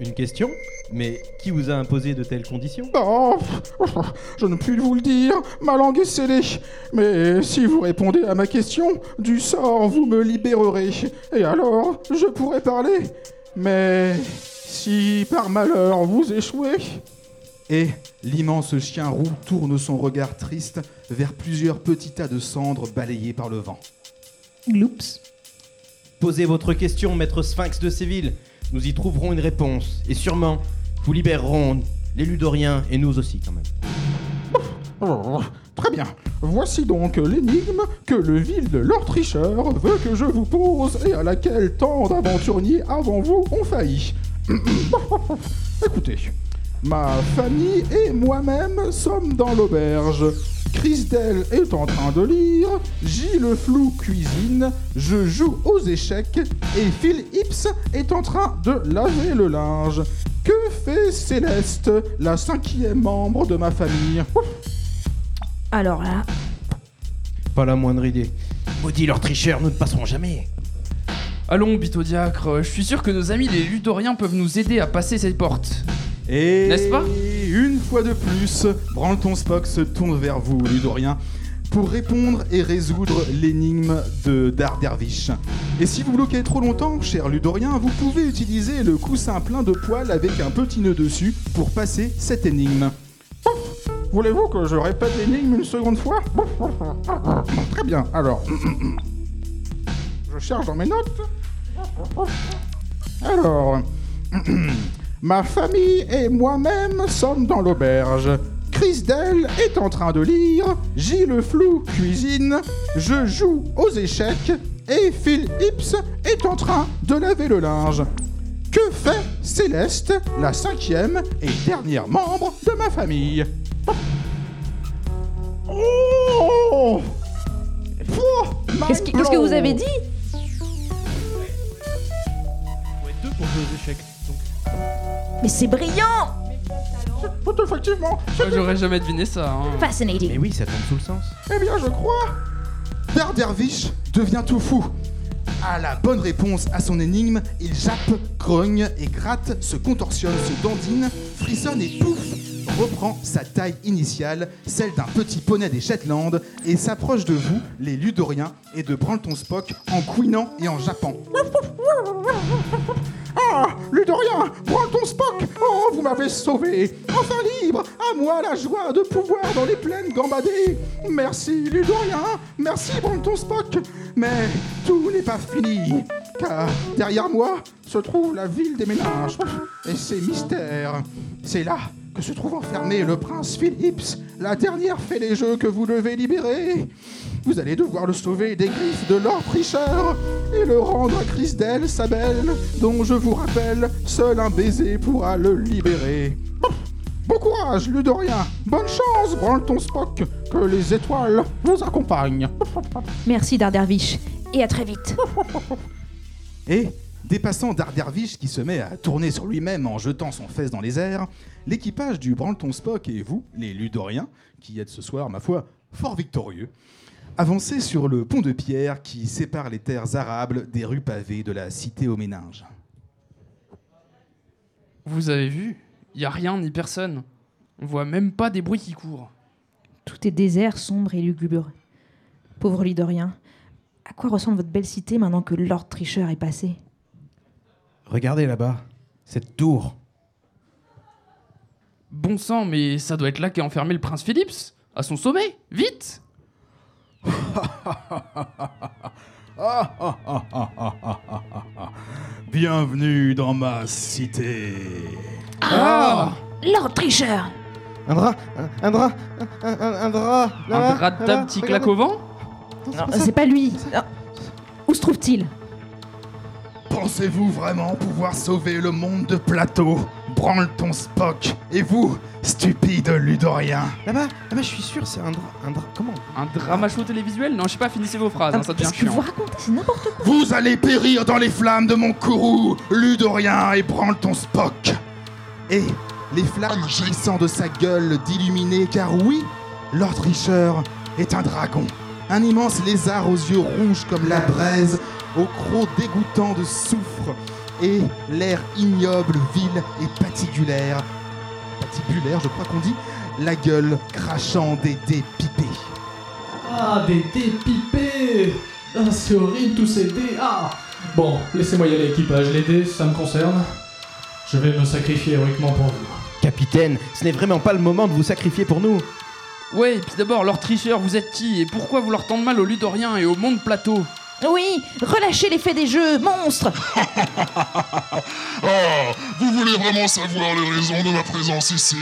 Une question ? Mais qui vous a imposé de telles conditions ? Oh, je ne puis vous le dire, ma langue est scellée. Mais si vous répondez à ma question, du sort vous me libérerez, et alors je pourrai parler. Mais si par malheur vous échouez... Et l'immense chien roux tourne son regard triste vers plusieurs petits tas de cendres balayés par le vent. Gloups. Posez votre question, maître Sphinx de Séville. Nous y trouverons une réponse. Et sûrement, vous libérerons les Ludoriens et nous aussi quand même. Oh, très bien. Voici donc l'énigme que le vil de Lord Tricheur veut que je vous pose et à laquelle tant d'aventuriers avant vous ont failli. Écoutez. Ma famille et moi-même sommes dans l'auberge. Christelle est en train de lire, Gilles Le Flou cuisine, je joue aux échecs et Philips est en train de laver le linge. Que fait Céleste, la cinquième membre de ma famille ? Alors là... Pas la moindre idée. Maudit leur tricheur, nous ne passerons jamais. Allons, Bitodiacre, je suis sûr que nos amis les Ludoriens peuvent nous aider à passer cette porte. Et n'est-ce pas ? Une fois de plus, Branleton Spock se tourne vers vous, Ludorien, pour répondre et résoudre l'énigme de Dardervich. Et si vous bloquez trop longtemps, cher Ludorien, vous pouvez utiliser le coussin plein de poils avec un petit nœud dessus pour passer cette énigme. Voulez-vous que je répète l'énigme une seconde fois ? Très bien, alors... Je cherche dans mes notes. Alors... Ma famille et moi-même sommes dans l'auberge. Christelle est en train de lire, Gilles Le Flou cuisine, je joue aux échecs et Philips est en train de laver le linge. Que fait Céleste, la cinquième et dernière membre de ma famille ? Oh ! Pouah, qu'est-ce, qu'est-ce que vous avez dit ? Il faut être deux pour jouer aux échecs. Mais c'est brillant! C'est, effectivement! C'est... J'aurais jamais deviné ça. Hein. Fascinating! Mais oui, ça tombe sous le sens. Eh bien, je crois! Dardervich devient tout fou. À la bonne réponse à son énigme, il jappe, grogne et gratte, se contorsionne, se dandine, frissonne et pouf! Reprend sa taille initiale, celle d'un petit poney des Shetland, et s'approche de vous, les Ludoriens, et de Branleton Spock en couinant et en jappant. Ah, Ludorien, Branleton Spock, oh, vous m'avez sauvé. Enfin libre, à moi la joie de pouvoir dans les plaines gambader. Merci Ludorien, merci Branleton Spock. Mais tout n'est pas fini, car derrière moi se trouve la ville des méninges et ses mystères. C'est là que se trouve enfermé le prince Philips, la dernière fée des jeux que vous devez libérer. Vous allez devoir le sauver des griffes de Lord Tricheur et le rendre à Christelle, sa belle, dont je vous rappelle, seul un baiser pourra le libérer. Bon courage, Ludorien. Bonne chance, Branleton Spock. Que les étoiles vous accompagnent. Merci, Dardervich. Et à très vite. Et, dépassant Dardervich qui se met à tourner sur lui-même en jetant son fesse dans les airs, l'équipage du Branleton Spock et vous, les Ludoriens, qui êtes ce soir, ma foi, fort victorieux, avancez sur le pont de pierre qui sépare les terres arables des rues pavées de la cité aux Méninges. Vous avez vu ? Il n'y a rien ni personne. On ne voit même pas des bruits qui courent. Tout est désert, sombre et lugubre. Pauvre Ludorien, à quoi ressemble votre belle cité maintenant que Lord Tricheur est passé ? Regardez là-bas, cette tour. Bon sang, mais ça doit être là qu'est enfermé le prince Philips, à son sommet, vite ! Bienvenue dans ma cité. Ah, oh, Lord Tricheur. Un drap, un, un drap, un, un, un drap. Là, un drap de table qui claque au vent. Non, c'est, c'est pas lui. Non. Où se trouve-t-il ? Pensez-vous vraiment pouvoir sauver le monde de Plateau, Branleton Spock, et vous, stupide Ludorien ? Là-bas, là-bas, je suis sûr, c'est un dra... Un dra... Comment ? Un drama show télévisuel ? Non, je sais pas, finissez vos phrases, ah, hein, ça devient chiant. Qu'est-ce que vous racontez ? C'est n'importe quoi. Vous allez périr dans les flammes de mon courroux, Ludorien et Branleton Spock. Et les flammes jaillissant de sa gueule d'illuminé, car oui, Lord Tricheur est un dragon. Un immense lézard aux yeux rouges comme la braise, au croc dégoûtant de soufre et l'air ignoble, vil et patibulaire. Patibulaire, je crois qu'on dit. La gueule crachant des dés pipés. Ah, des dés pipés, ah, c'est horrible tous ces dés. Ah, Bon, laissez-moi y aller, équipage. Les dés, ça me concerne. Je vais me sacrifier héroïquement pour vous. Capitaine, ce n'est vraiment pas le moment de vous sacrifier pour nous. Ouais, et puis d'abord, Lord Tricheur, vous êtes qui? Et pourquoi vous leur tendez mal aux Ludoriens et au Monde de Plateau? Oui, relâchez l'effet des jeux, monstre. Oh, vous voulez vraiment savoir les raisons de ma présence ici?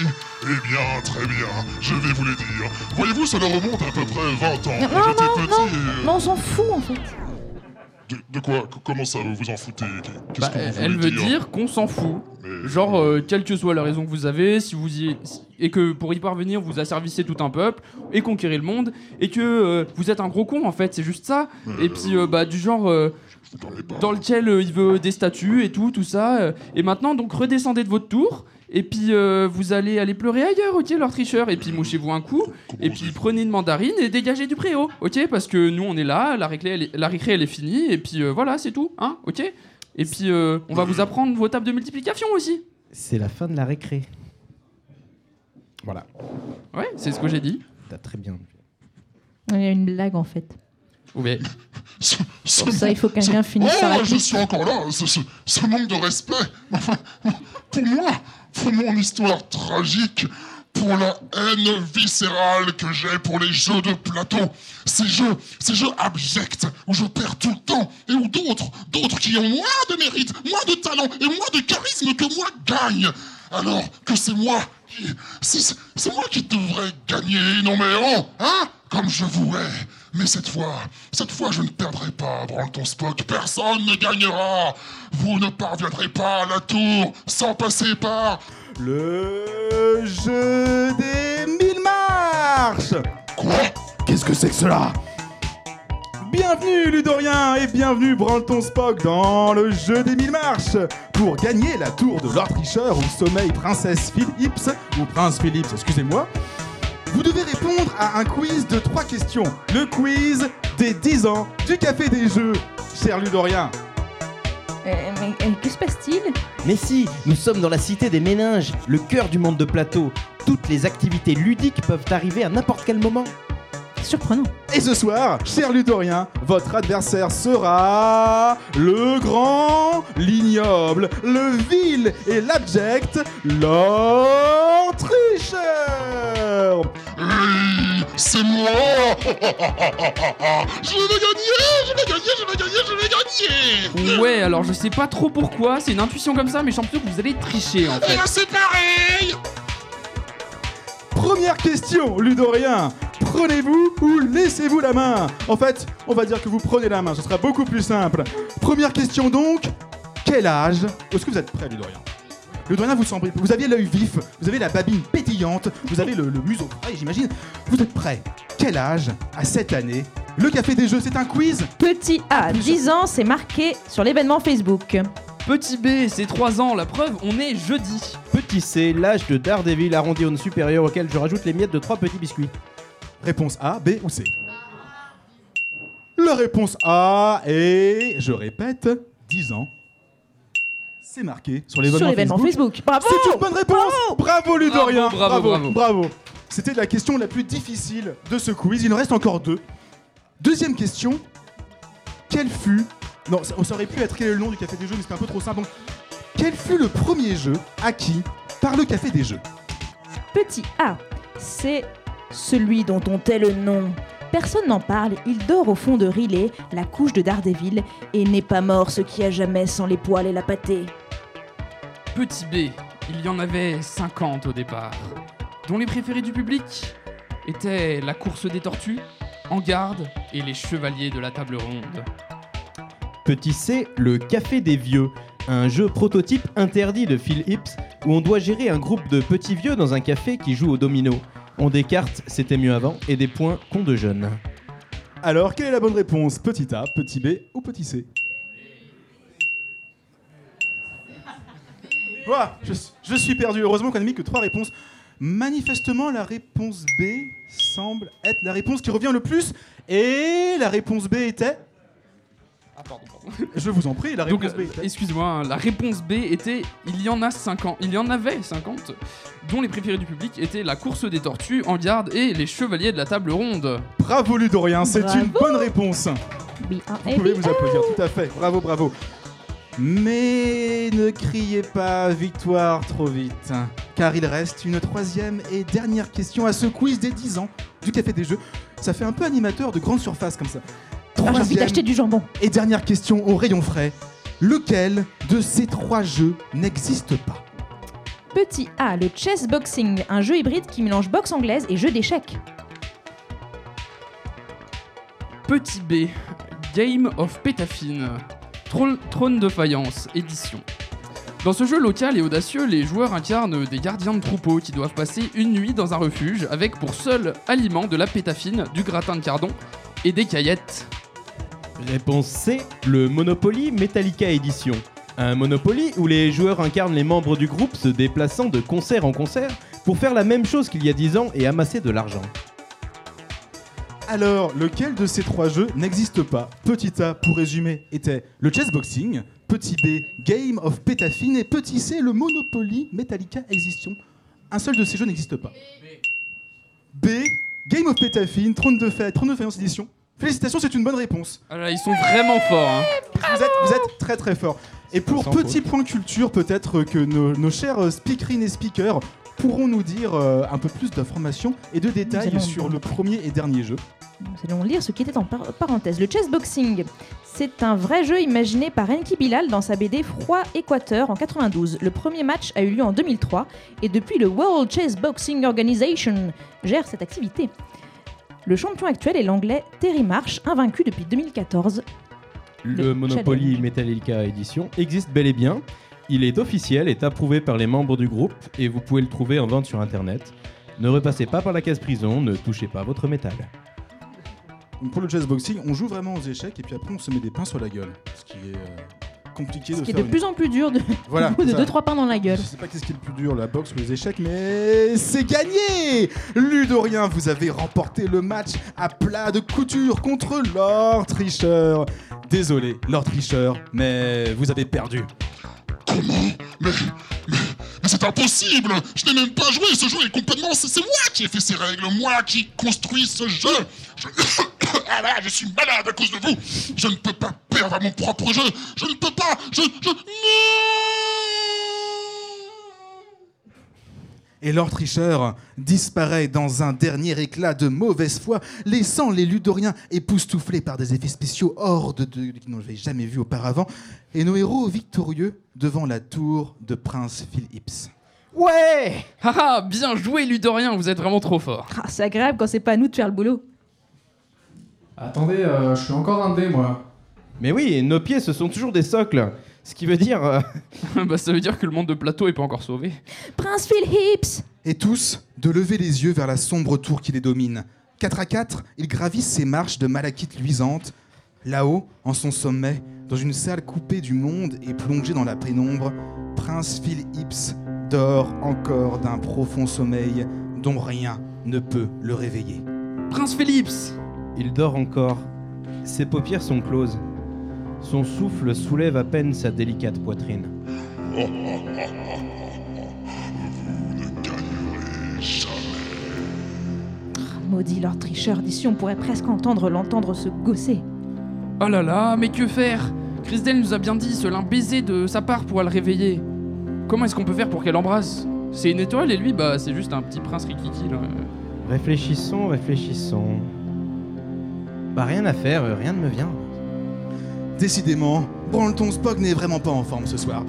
Eh bien, très bien, je vais vous les dire. Voyez-vous, cela remonte à, à peu près vingt ans. Non, non, non, non, et... mais on s'en fout, en fait. De, de quoi? Comment ça, vous vous en foutez? Qu'est-ce bah, que vous Elle veut dire, dire qu'on s'en fout. Mais... Genre, euh, quelle que soit la raison que vous avez, si vous y... et que pour y parvenir, vous asservissez tout un peuple et conquérez le monde, et que euh, vous êtes un gros con, en fait, c'est juste ça. Mais et euh... puis, euh, bah, du genre... Euh, dans lequel euh, il veut des statues et tout, tout ça. Euh, et maintenant, donc, redescendez de votre tour... Et puis euh, vous allez aller pleurer ailleurs, ok, Lord Tricheur. Et puis mouchez-vous un coup, et puis prenez une mandarine et dégagez du préau, ok, parce que nous on est là, la récré elle est, la récré, elle est finie, et puis euh, voilà, c'est tout, hein, ok. Et puis euh, on va vous apprendre vos tables de multiplication aussi. C'est la fin de la récré. Voilà. Ouais, c'est ce que j'ai dit. T'as très bien. Il y a une blague en fait. Oui. Ce, ce Pour ça, il faut que quelqu'un finisse oh, par la je piste. Suis encore là, ce, ce, ce manque de respect. Enfin, pour moi. Pour mon histoire tragique, pour la haine viscérale que j'ai pour les jeux de plateau, ces jeux, ces jeux abjects où je perds tout le temps et où d'autres, d'autres qui ont moins de mérite, moins de talent et moins de charisme que moi gagnent, alors que c'est moi qui, c'est, c'est moi qui devrais gagner, non mais oh, hein, comme je vous hais. Mais cette fois, cette fois je ne perdrai pas, Branleton Spock, personne ne gagnera. Vous ne parviendrez pas à la tour sans passer par... le jeu des mille marches. Quoi? Qu'est-ce que c'est que cela? Bienvenue Ludorien et bienvenue Branleton Spock dans le jeu des mille marches. Pour gagner la tour de Lord Tricheur ou sommeil Princesse Philips, ou Prince Philips, excusez-moi, vous devez répondre à un quiz de trois questions. Le quiz des dix ans du Café des Jeux, cher Ludorien. Euh, mais euh, que se passe-t-il? Mais si, nous sommes dans la Cité des Méninges, le cœur du monde de plateau. Toutes les activités ludiques peuvent arriver à n'importe quel moment. Surprenant. Et ce soir, cher Ludorien, votre adversaire sera le grand, l'ignoble, le vil et l'abject Lord Tricheur. Oui, c'est moi. Je vais gagner, je vais gagner, je vais gagner, je vais gagner. Ouais, alors je sais pas trop pourquoi, c'est une intuition comme ça, mais je sens plutôt que vous allez tricher en fait. Et là, c'est pareil. Première question, Ludorien. Prenez-vous ou laissez-vous la main? En fait, on va dire que vous prenez la main, ce sera beaucoup plus simple. Première question donc, quel âge? Est-ce que vous êtes prêt, Ludorien? Ludorien, vous semblez... Vous avez l'œil vif, vous avez la babine pétillante, vous avez le, le museau frais, j'imagine. Vous êtes prêt? Quel âge à cette année? Le Café des Jeux, c'est un quiz? Petit A, dix ans, c'est marqué sur l'événement Facebook. Petit B, c'est trois ans, la preuve, on est jeudi. Petit C, l'âge de Dardervich arrondi au supérieur auquel je rajoute les miettes de trois petits biscuits. Réponse A, B ou C? La réponse A est, je répète, dix ans. C'est marqué sur l'événement, sur l'événement Facebook. Facebook. Bravo! C'est une bonne réponse! Bravo, bravo Ludorien! Bravo bravo, bravo, bravo, bravo. C'était la question la plus difficile de ce quiz. Il en reste encore deux. Deuxième question. Quel fut... Non, on saurait plus être quel est le nom du Café des Jeux, mais c'était un peu trop simple. Donc, quel fut le premier jeu acquis par le Café des Jeux? Petit A, c'est... celui dont on tait le nom. Personne n'en parle, il dort au fond de Riley, la couche de Daredevil, et n'est pas mort ce qui a jamais sans les poils et la pâtée. Petit B, il y en avait cinquante au départ, dont les préférés du public étaient la course des tortues, En Garde et les chevaliers de la table ronde. Petit C, le Café des Vieux, un jeu prototype interdit de Philips où on doit gérer un groupe de petits vieux dans un café qui joue au domino. On décarte, c'était mieux avant, et des points qu'on de jeunes. Alors, quelle est la bonne réponse? Petit A, petit B ou petit C? Ouah, je, je suis perdu. Heureusement qu'on n'a mis que trois réponses. Manifestement, la réponse B semble être la réponse qui revient le plus. Et la réponse B était... Ah, pardon, pardon. Je vous en prie, la réponse Donc, B était... Excusez-moi, hein, la réponse B était... Il y en a cinquante. Il y en avait cinquante, dont les préférés du public étaient la course des tortues, En Garde et les chevaliers de la table ronde. Bravo Ludorien, c'est Bravo. Une bonne réponse. Vous pouvez vous applaudir, tout à fait. Bravo, bravo. Mais ne criez pas victoire trop vite, car il reste une troisième et dernière question à ce quiz des dix ans du Café des Jeux. Ça fait un peu animateur de grande surface comme ça. Ah, j'ai envie d'acheter du jambon. Et dernière question au rayon frais. Lequel de ces trois jeux n'existe pas? Petit A, le chess boxing, un jeu hybride qui mélange boxe anglaise et jeu d'échecs. Petit B, Game of Pétafine, Trône de Faïence, édition. Dans ce jeu local et audacieux, les joueurs incarnent des gardiens de troupeaux qui doivent passer une nuit dans un refuge avec pour seul aliment de la pétafine, du gratin de cardon et des caillettes. Réponse C, le Monopoly Metallica Edition. Un Monopoly où les joueurs incarnent les membres du groupe se déplaçant de concert en concert pour faire la même chose qu'il y a dix ans et amasser de l'argent. Alors, lequel de ces trois jeux n'existe pas? Petit A, pour résumer, était le chessboxing, petit B, Game of Pétafine, et petit C, le Monopoly Metallica Edition. Un seul de ces jeux n'existe pas. B, Game of Pétafine, Trône de Faïence Edition. Félicitations, c'est une bonne réponse. Alors là, ils sont vraiment forts. Hein. Vous, êtes, vous êtes très très forts. Et pour petit point culture, peut-être que nos, nos chers speakerines et speakers pourront nous dire euh, un peu plus d'informations et de détails sur le premier et dernier jeu. Nous allons lire ce qui était en par- parenthèse. Le chessboxing, c'est un vrai jeu imaginé par Enki Bilal dans sa B D Froid Équateur en quatre-vingt-douze. Le premier match a eu lieu en deux mille trois et depuis le World Chess Boxing Organization gère cette activité. Le champion actuel est l'anglais Terry Marsh, invaincu depuis deux mille quatorze. Le, le Monopoly Challenge Metallica Edition existe bel et bien. Il est officiel et approuvé par les membres du groupe et vous pouvez le trouver en vente sur internet. Ne repassez pas par la case prison, ne touchez pas votre métal. Pour le chessboxing, on joue vraiment aux échecs et puis après on se met des pains sur la gueule. Ce qui est euh, compliqué ce de faire. Ce qui est de une... plus en plus dur de voilà, de deux trois pains dans la gueule. Je sais pas qu'est-ce qui est le plus dur, la boxe ou les échecs, mais c'est gagné! Ludorien, vous avez remporté le match à plat de couture contre Lord Tricheur. Désolé, Lord Tricheur, mais vous avez perdu. Comment ? Mais, mais, mais c'est impossible! Je n'ai même pas joué, ce jeu est complètement... C'est, c'est moi qui ai fait ces règles, moi qui construis ce jeu! Je... Ah là, je suis malade à cause de vous! Je ne peux pas perdre à mon propre jeu! Je ne peux pas! Je... je... Non! Et Lord Tricheur disparaît dans un dernier éclat de mauvaise foi, laissant les Ludoriens époustouflés par des effets spéciaux hors de... de... que je n'avais jamais vu auparavant, et nos héros victorieux devant la tour de Prince Philips. Ouais! Haha, bien joué Ludorien, vous êtes vraiment trop fort. Ah, c'est agréable quand c'est pas à nous de faire le boulot. Attendez, euh, je suis encore un dé, moi. Mais oui, nos pieds, ce sont toujours des socles. Ce qui veut dire... Euh... bah, ça veut dire que le monde de plateau est pas encore sauvé. Prince Philips! Et tous, de lever les yeux vers la sombre tour qui les domine. Quatre à quatre, ils gravissent ces marches de malachite luisante. Là-haut, en son sommet, dans une salle coupée du monde et plongée dans la pénombre, Prince Philips dort encore d'un profond sommeil dont rien ne peut le réveiller. Prince Philips! Il dort encore. Ses paupières sont closes. Son souffle soulève à peine sa délicate poitrine. Vous ne gagnerez jamais. Oh, maudit Lord Tricheur, d'ici on pourrait presque entendre l'entendre se gausser. Oh là là, mais que faire? Christelle nous a bien dit, seul un baiser de sa part pourra le réveiller. Comment est-ce qu'on peut faire pour qu'elle embrasse? C'est une étoile et lui, bah, c'est juste un petit prince rikiki, là. Réfléchissons, réfléchissons... Bah rien à faire, euh, rien ne me vient. Décidément, Branleton Spock n'est vraiment pas en forme ce soir.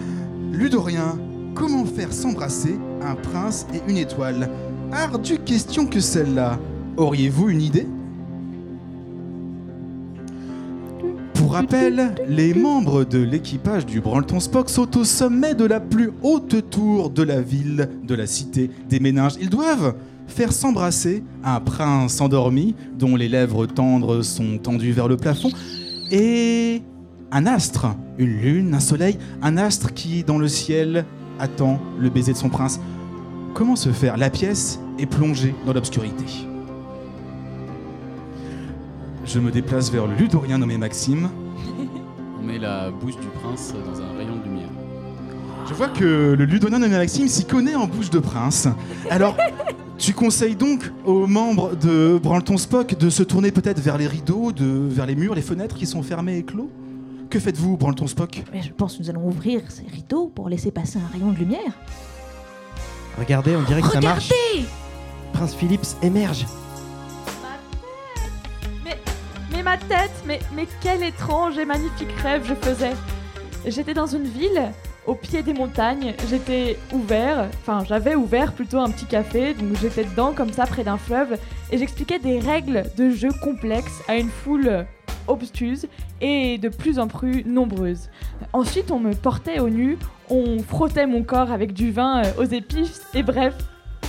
Ludorien, comment faire s'embrasser un prince et une étoile? Ardue question que celle-là. Auriez-vous une idée? Pour rappel, les membres de l'équipage du Branleton Spock sont au sommet de la plus haute tour de la ville de la Cité des Méninges. Ils doivent faire s'embrasser un prince endormi dont les lèvres tendres sont tendues vers le plafond et un astre, une lune, un soleil, un astre qui, dans le ciel, attend le baiser de son prince. Comment se faire? La pièce est plongée dans l'obscurité. Je me déplace vers le Ludorien nommé Maxime. On met la bouche du prince dans un rayon de lumière. Je vois que le Ludorien nommé Maxime s'y connaît en bouche de prince. Alors... Tu conseilles donc aux membres de Branleton Spock de se tourner peut-être vers les rideaux, de, vers les murs, les fenêtres qui sont fermées et clos? Que faites-vous, Branleton Spock? Mais je pense que nous allons ouvrir ces rideaux pour laisser passer un rayon de lumière. Regardez, on dirait que Regardez ça marche. Regardez, Prince Philips émerge. Mais, mais ma tête, mais, mais quel étrange et magnifique rêve je faisais. J'étais dans une ville... Au pied des montagnes, j'étais ouvert, enfin j'avais ouvert plutôt un petit café, donc j'étais dedans comme ça près d'un fleuve, et j'expliquais des règles de jeu complexes à une foule obstuse et de plus en plus nombreuse. Ensuite on me portait au nu, on frottait mon corps avec du vin aux épices, et bref,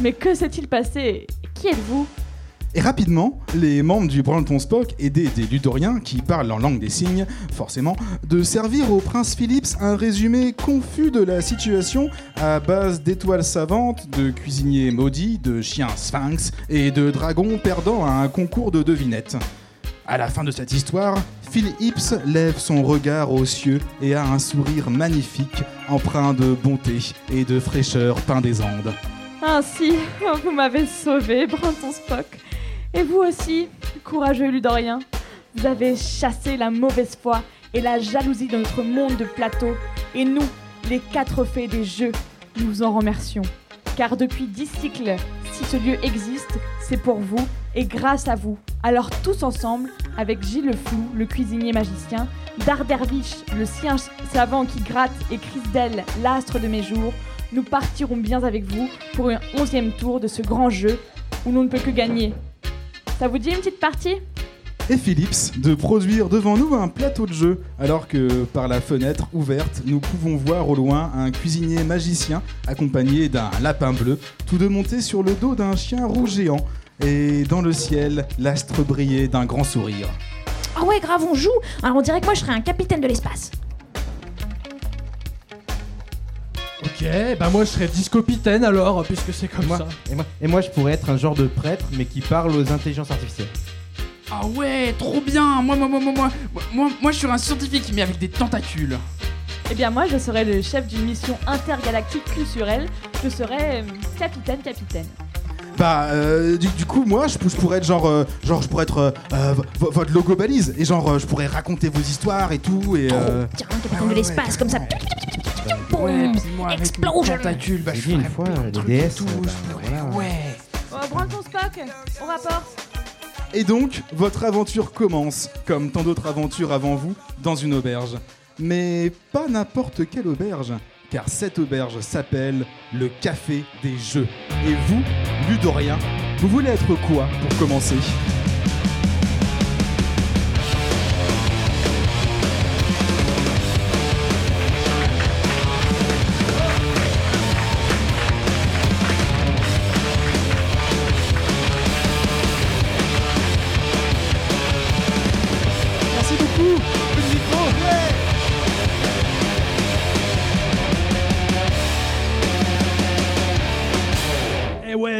mais que s'est-il passé? Qui êtes-vous? Et rapidement, les membres du Branleton Spock, aidés des Ludoriens, qui parlent en langue des signes, forcément, de servir au Prince Philips un résumé confus de la situation à base d'étoiles savantes, de cuisiniers maudits, de chiens sphinx et de dragons perdants à un concours de devinettes. À la fin de cette histoire, Philips lève son regard aux cieux et a un sourire magnifique, empreint de bonté et de fraîcheur peint des Andes. Ainsi, vous m'avez sauvé, Branleton Spock. Et vous aussi, courageux Ludorien, vous avez chassé la mauvaise foi et la jalousie de notre monde de plateau. Et nous, les quatre fées des jeux, nous vous en remercions. Car depuis dix cycles, si ce lieu existe, c'est pour vous et grâce à vous. Alors tous ensemble, avec Gilles Le Flou, le cuisinier magicien, Dardervich, le singe savant qui gratte, et Christelle, l'astre de mes jours, nous partirons bien avec vous pour un onzième tour de ce grand jeu où l'on ne peut que gagner. Ça vous dit une petite partie? Et Philips de produire devant nous un plateau de jeu, alors que par la fenêtre ouverte, nous pouvons voir au loin un cuisinier magicien accompagné d'un lapin bleu, tous deux montés sur le dos d'un chien rouge géant, et dans le ciel, l'astre brillait d'un grand sourire. Ah ouais, grave, on joue! Alors on dirait que moi je serais un capitaine de l'espace. Ok, bah moi je serais discopitaine alors, puisque c'est comme moi, ça. Et moi, et moi je pourrais être un genre de prêtre, mais qui parle aux intelligences artificielles. Ah ouais, trop bien. Moi, moi, moi, moi, moi, moi, moi je serais un scientifique, mais avec des tentacules. Eh bien moi je serais le chef d'une mission intergalactique culturelle, je serais euh, capitaine, capitaine. Bah, euh, du, du coup, moi, je, je pourrais être genre, euh, genre, je pourrais être euh, euh, v- votre logo balise, et genre, euh, je pourrais raconter vos histoires et tout, et. Euh... Tiens, un capitaine de l'espace, comme ça. Ouais, puis moi avec Explosion. Mes tentacules, bah, je ferais une fois les D S, tout, bah, je pourrais, bah, ouais. Oh, Branleton Spock, on rapporte. Et donc, votre aventure commence, comme tant d'autres aventures avant vous, dans une auberge. Mais pas n'importe quelle auberge, car cette auberge s'appelle le Café des Jeux. Et vous, Ludorien, vous voulez être quoi pour commencer ?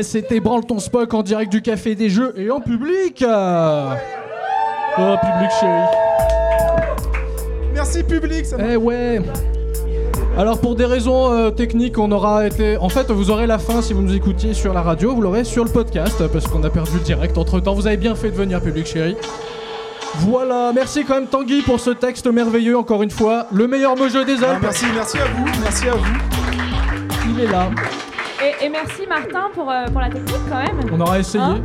C'était Branleton Spock en direct du Café des Jeux et en public. Oh, public chéri. Merci public, ça m'a... Eh ouais. Alors pour des raisons euh, techniques, on aura été... En fait, vous aurez la fin si vous nous écoutiez sur la radio, vous l'aurez sur le podcast, parce qu'on a perdu le direct entre-temps. Vous avez bien fait de venir, public chéri. Voilà, merci quand même Tanguy pour ce texte merveilleux, encore une fois. Le meilleur mot jeu des Alpes. Ah, merci, merci à vous, merci à vous. Il est là. Et, et merci Martin pour, euh, pour la technique quand même. On aura essayé. Hein?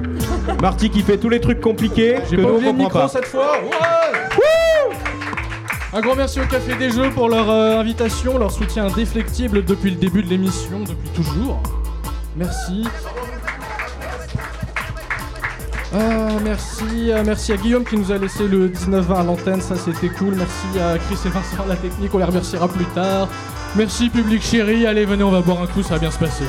Marty qui fait tous les trucs compliqués. J'ai que pas oublié le micro pas. Cette fois. Ouais. Un grand merci au Café des Jeux pour leur euh, invitation, leur soutien indéflectible depuis le début de l'émission, depuis toujours. Merci. Euh, merci, euh, merci à Guillaume qui nous a laissé le dix-neuf vingt à l'antenne, ça c'était cool. Merci à Chris et Vincent à la technique, on les remerciera plus tard. Merci public chéri, allez venez on va boire un coup, ça va bien se passer.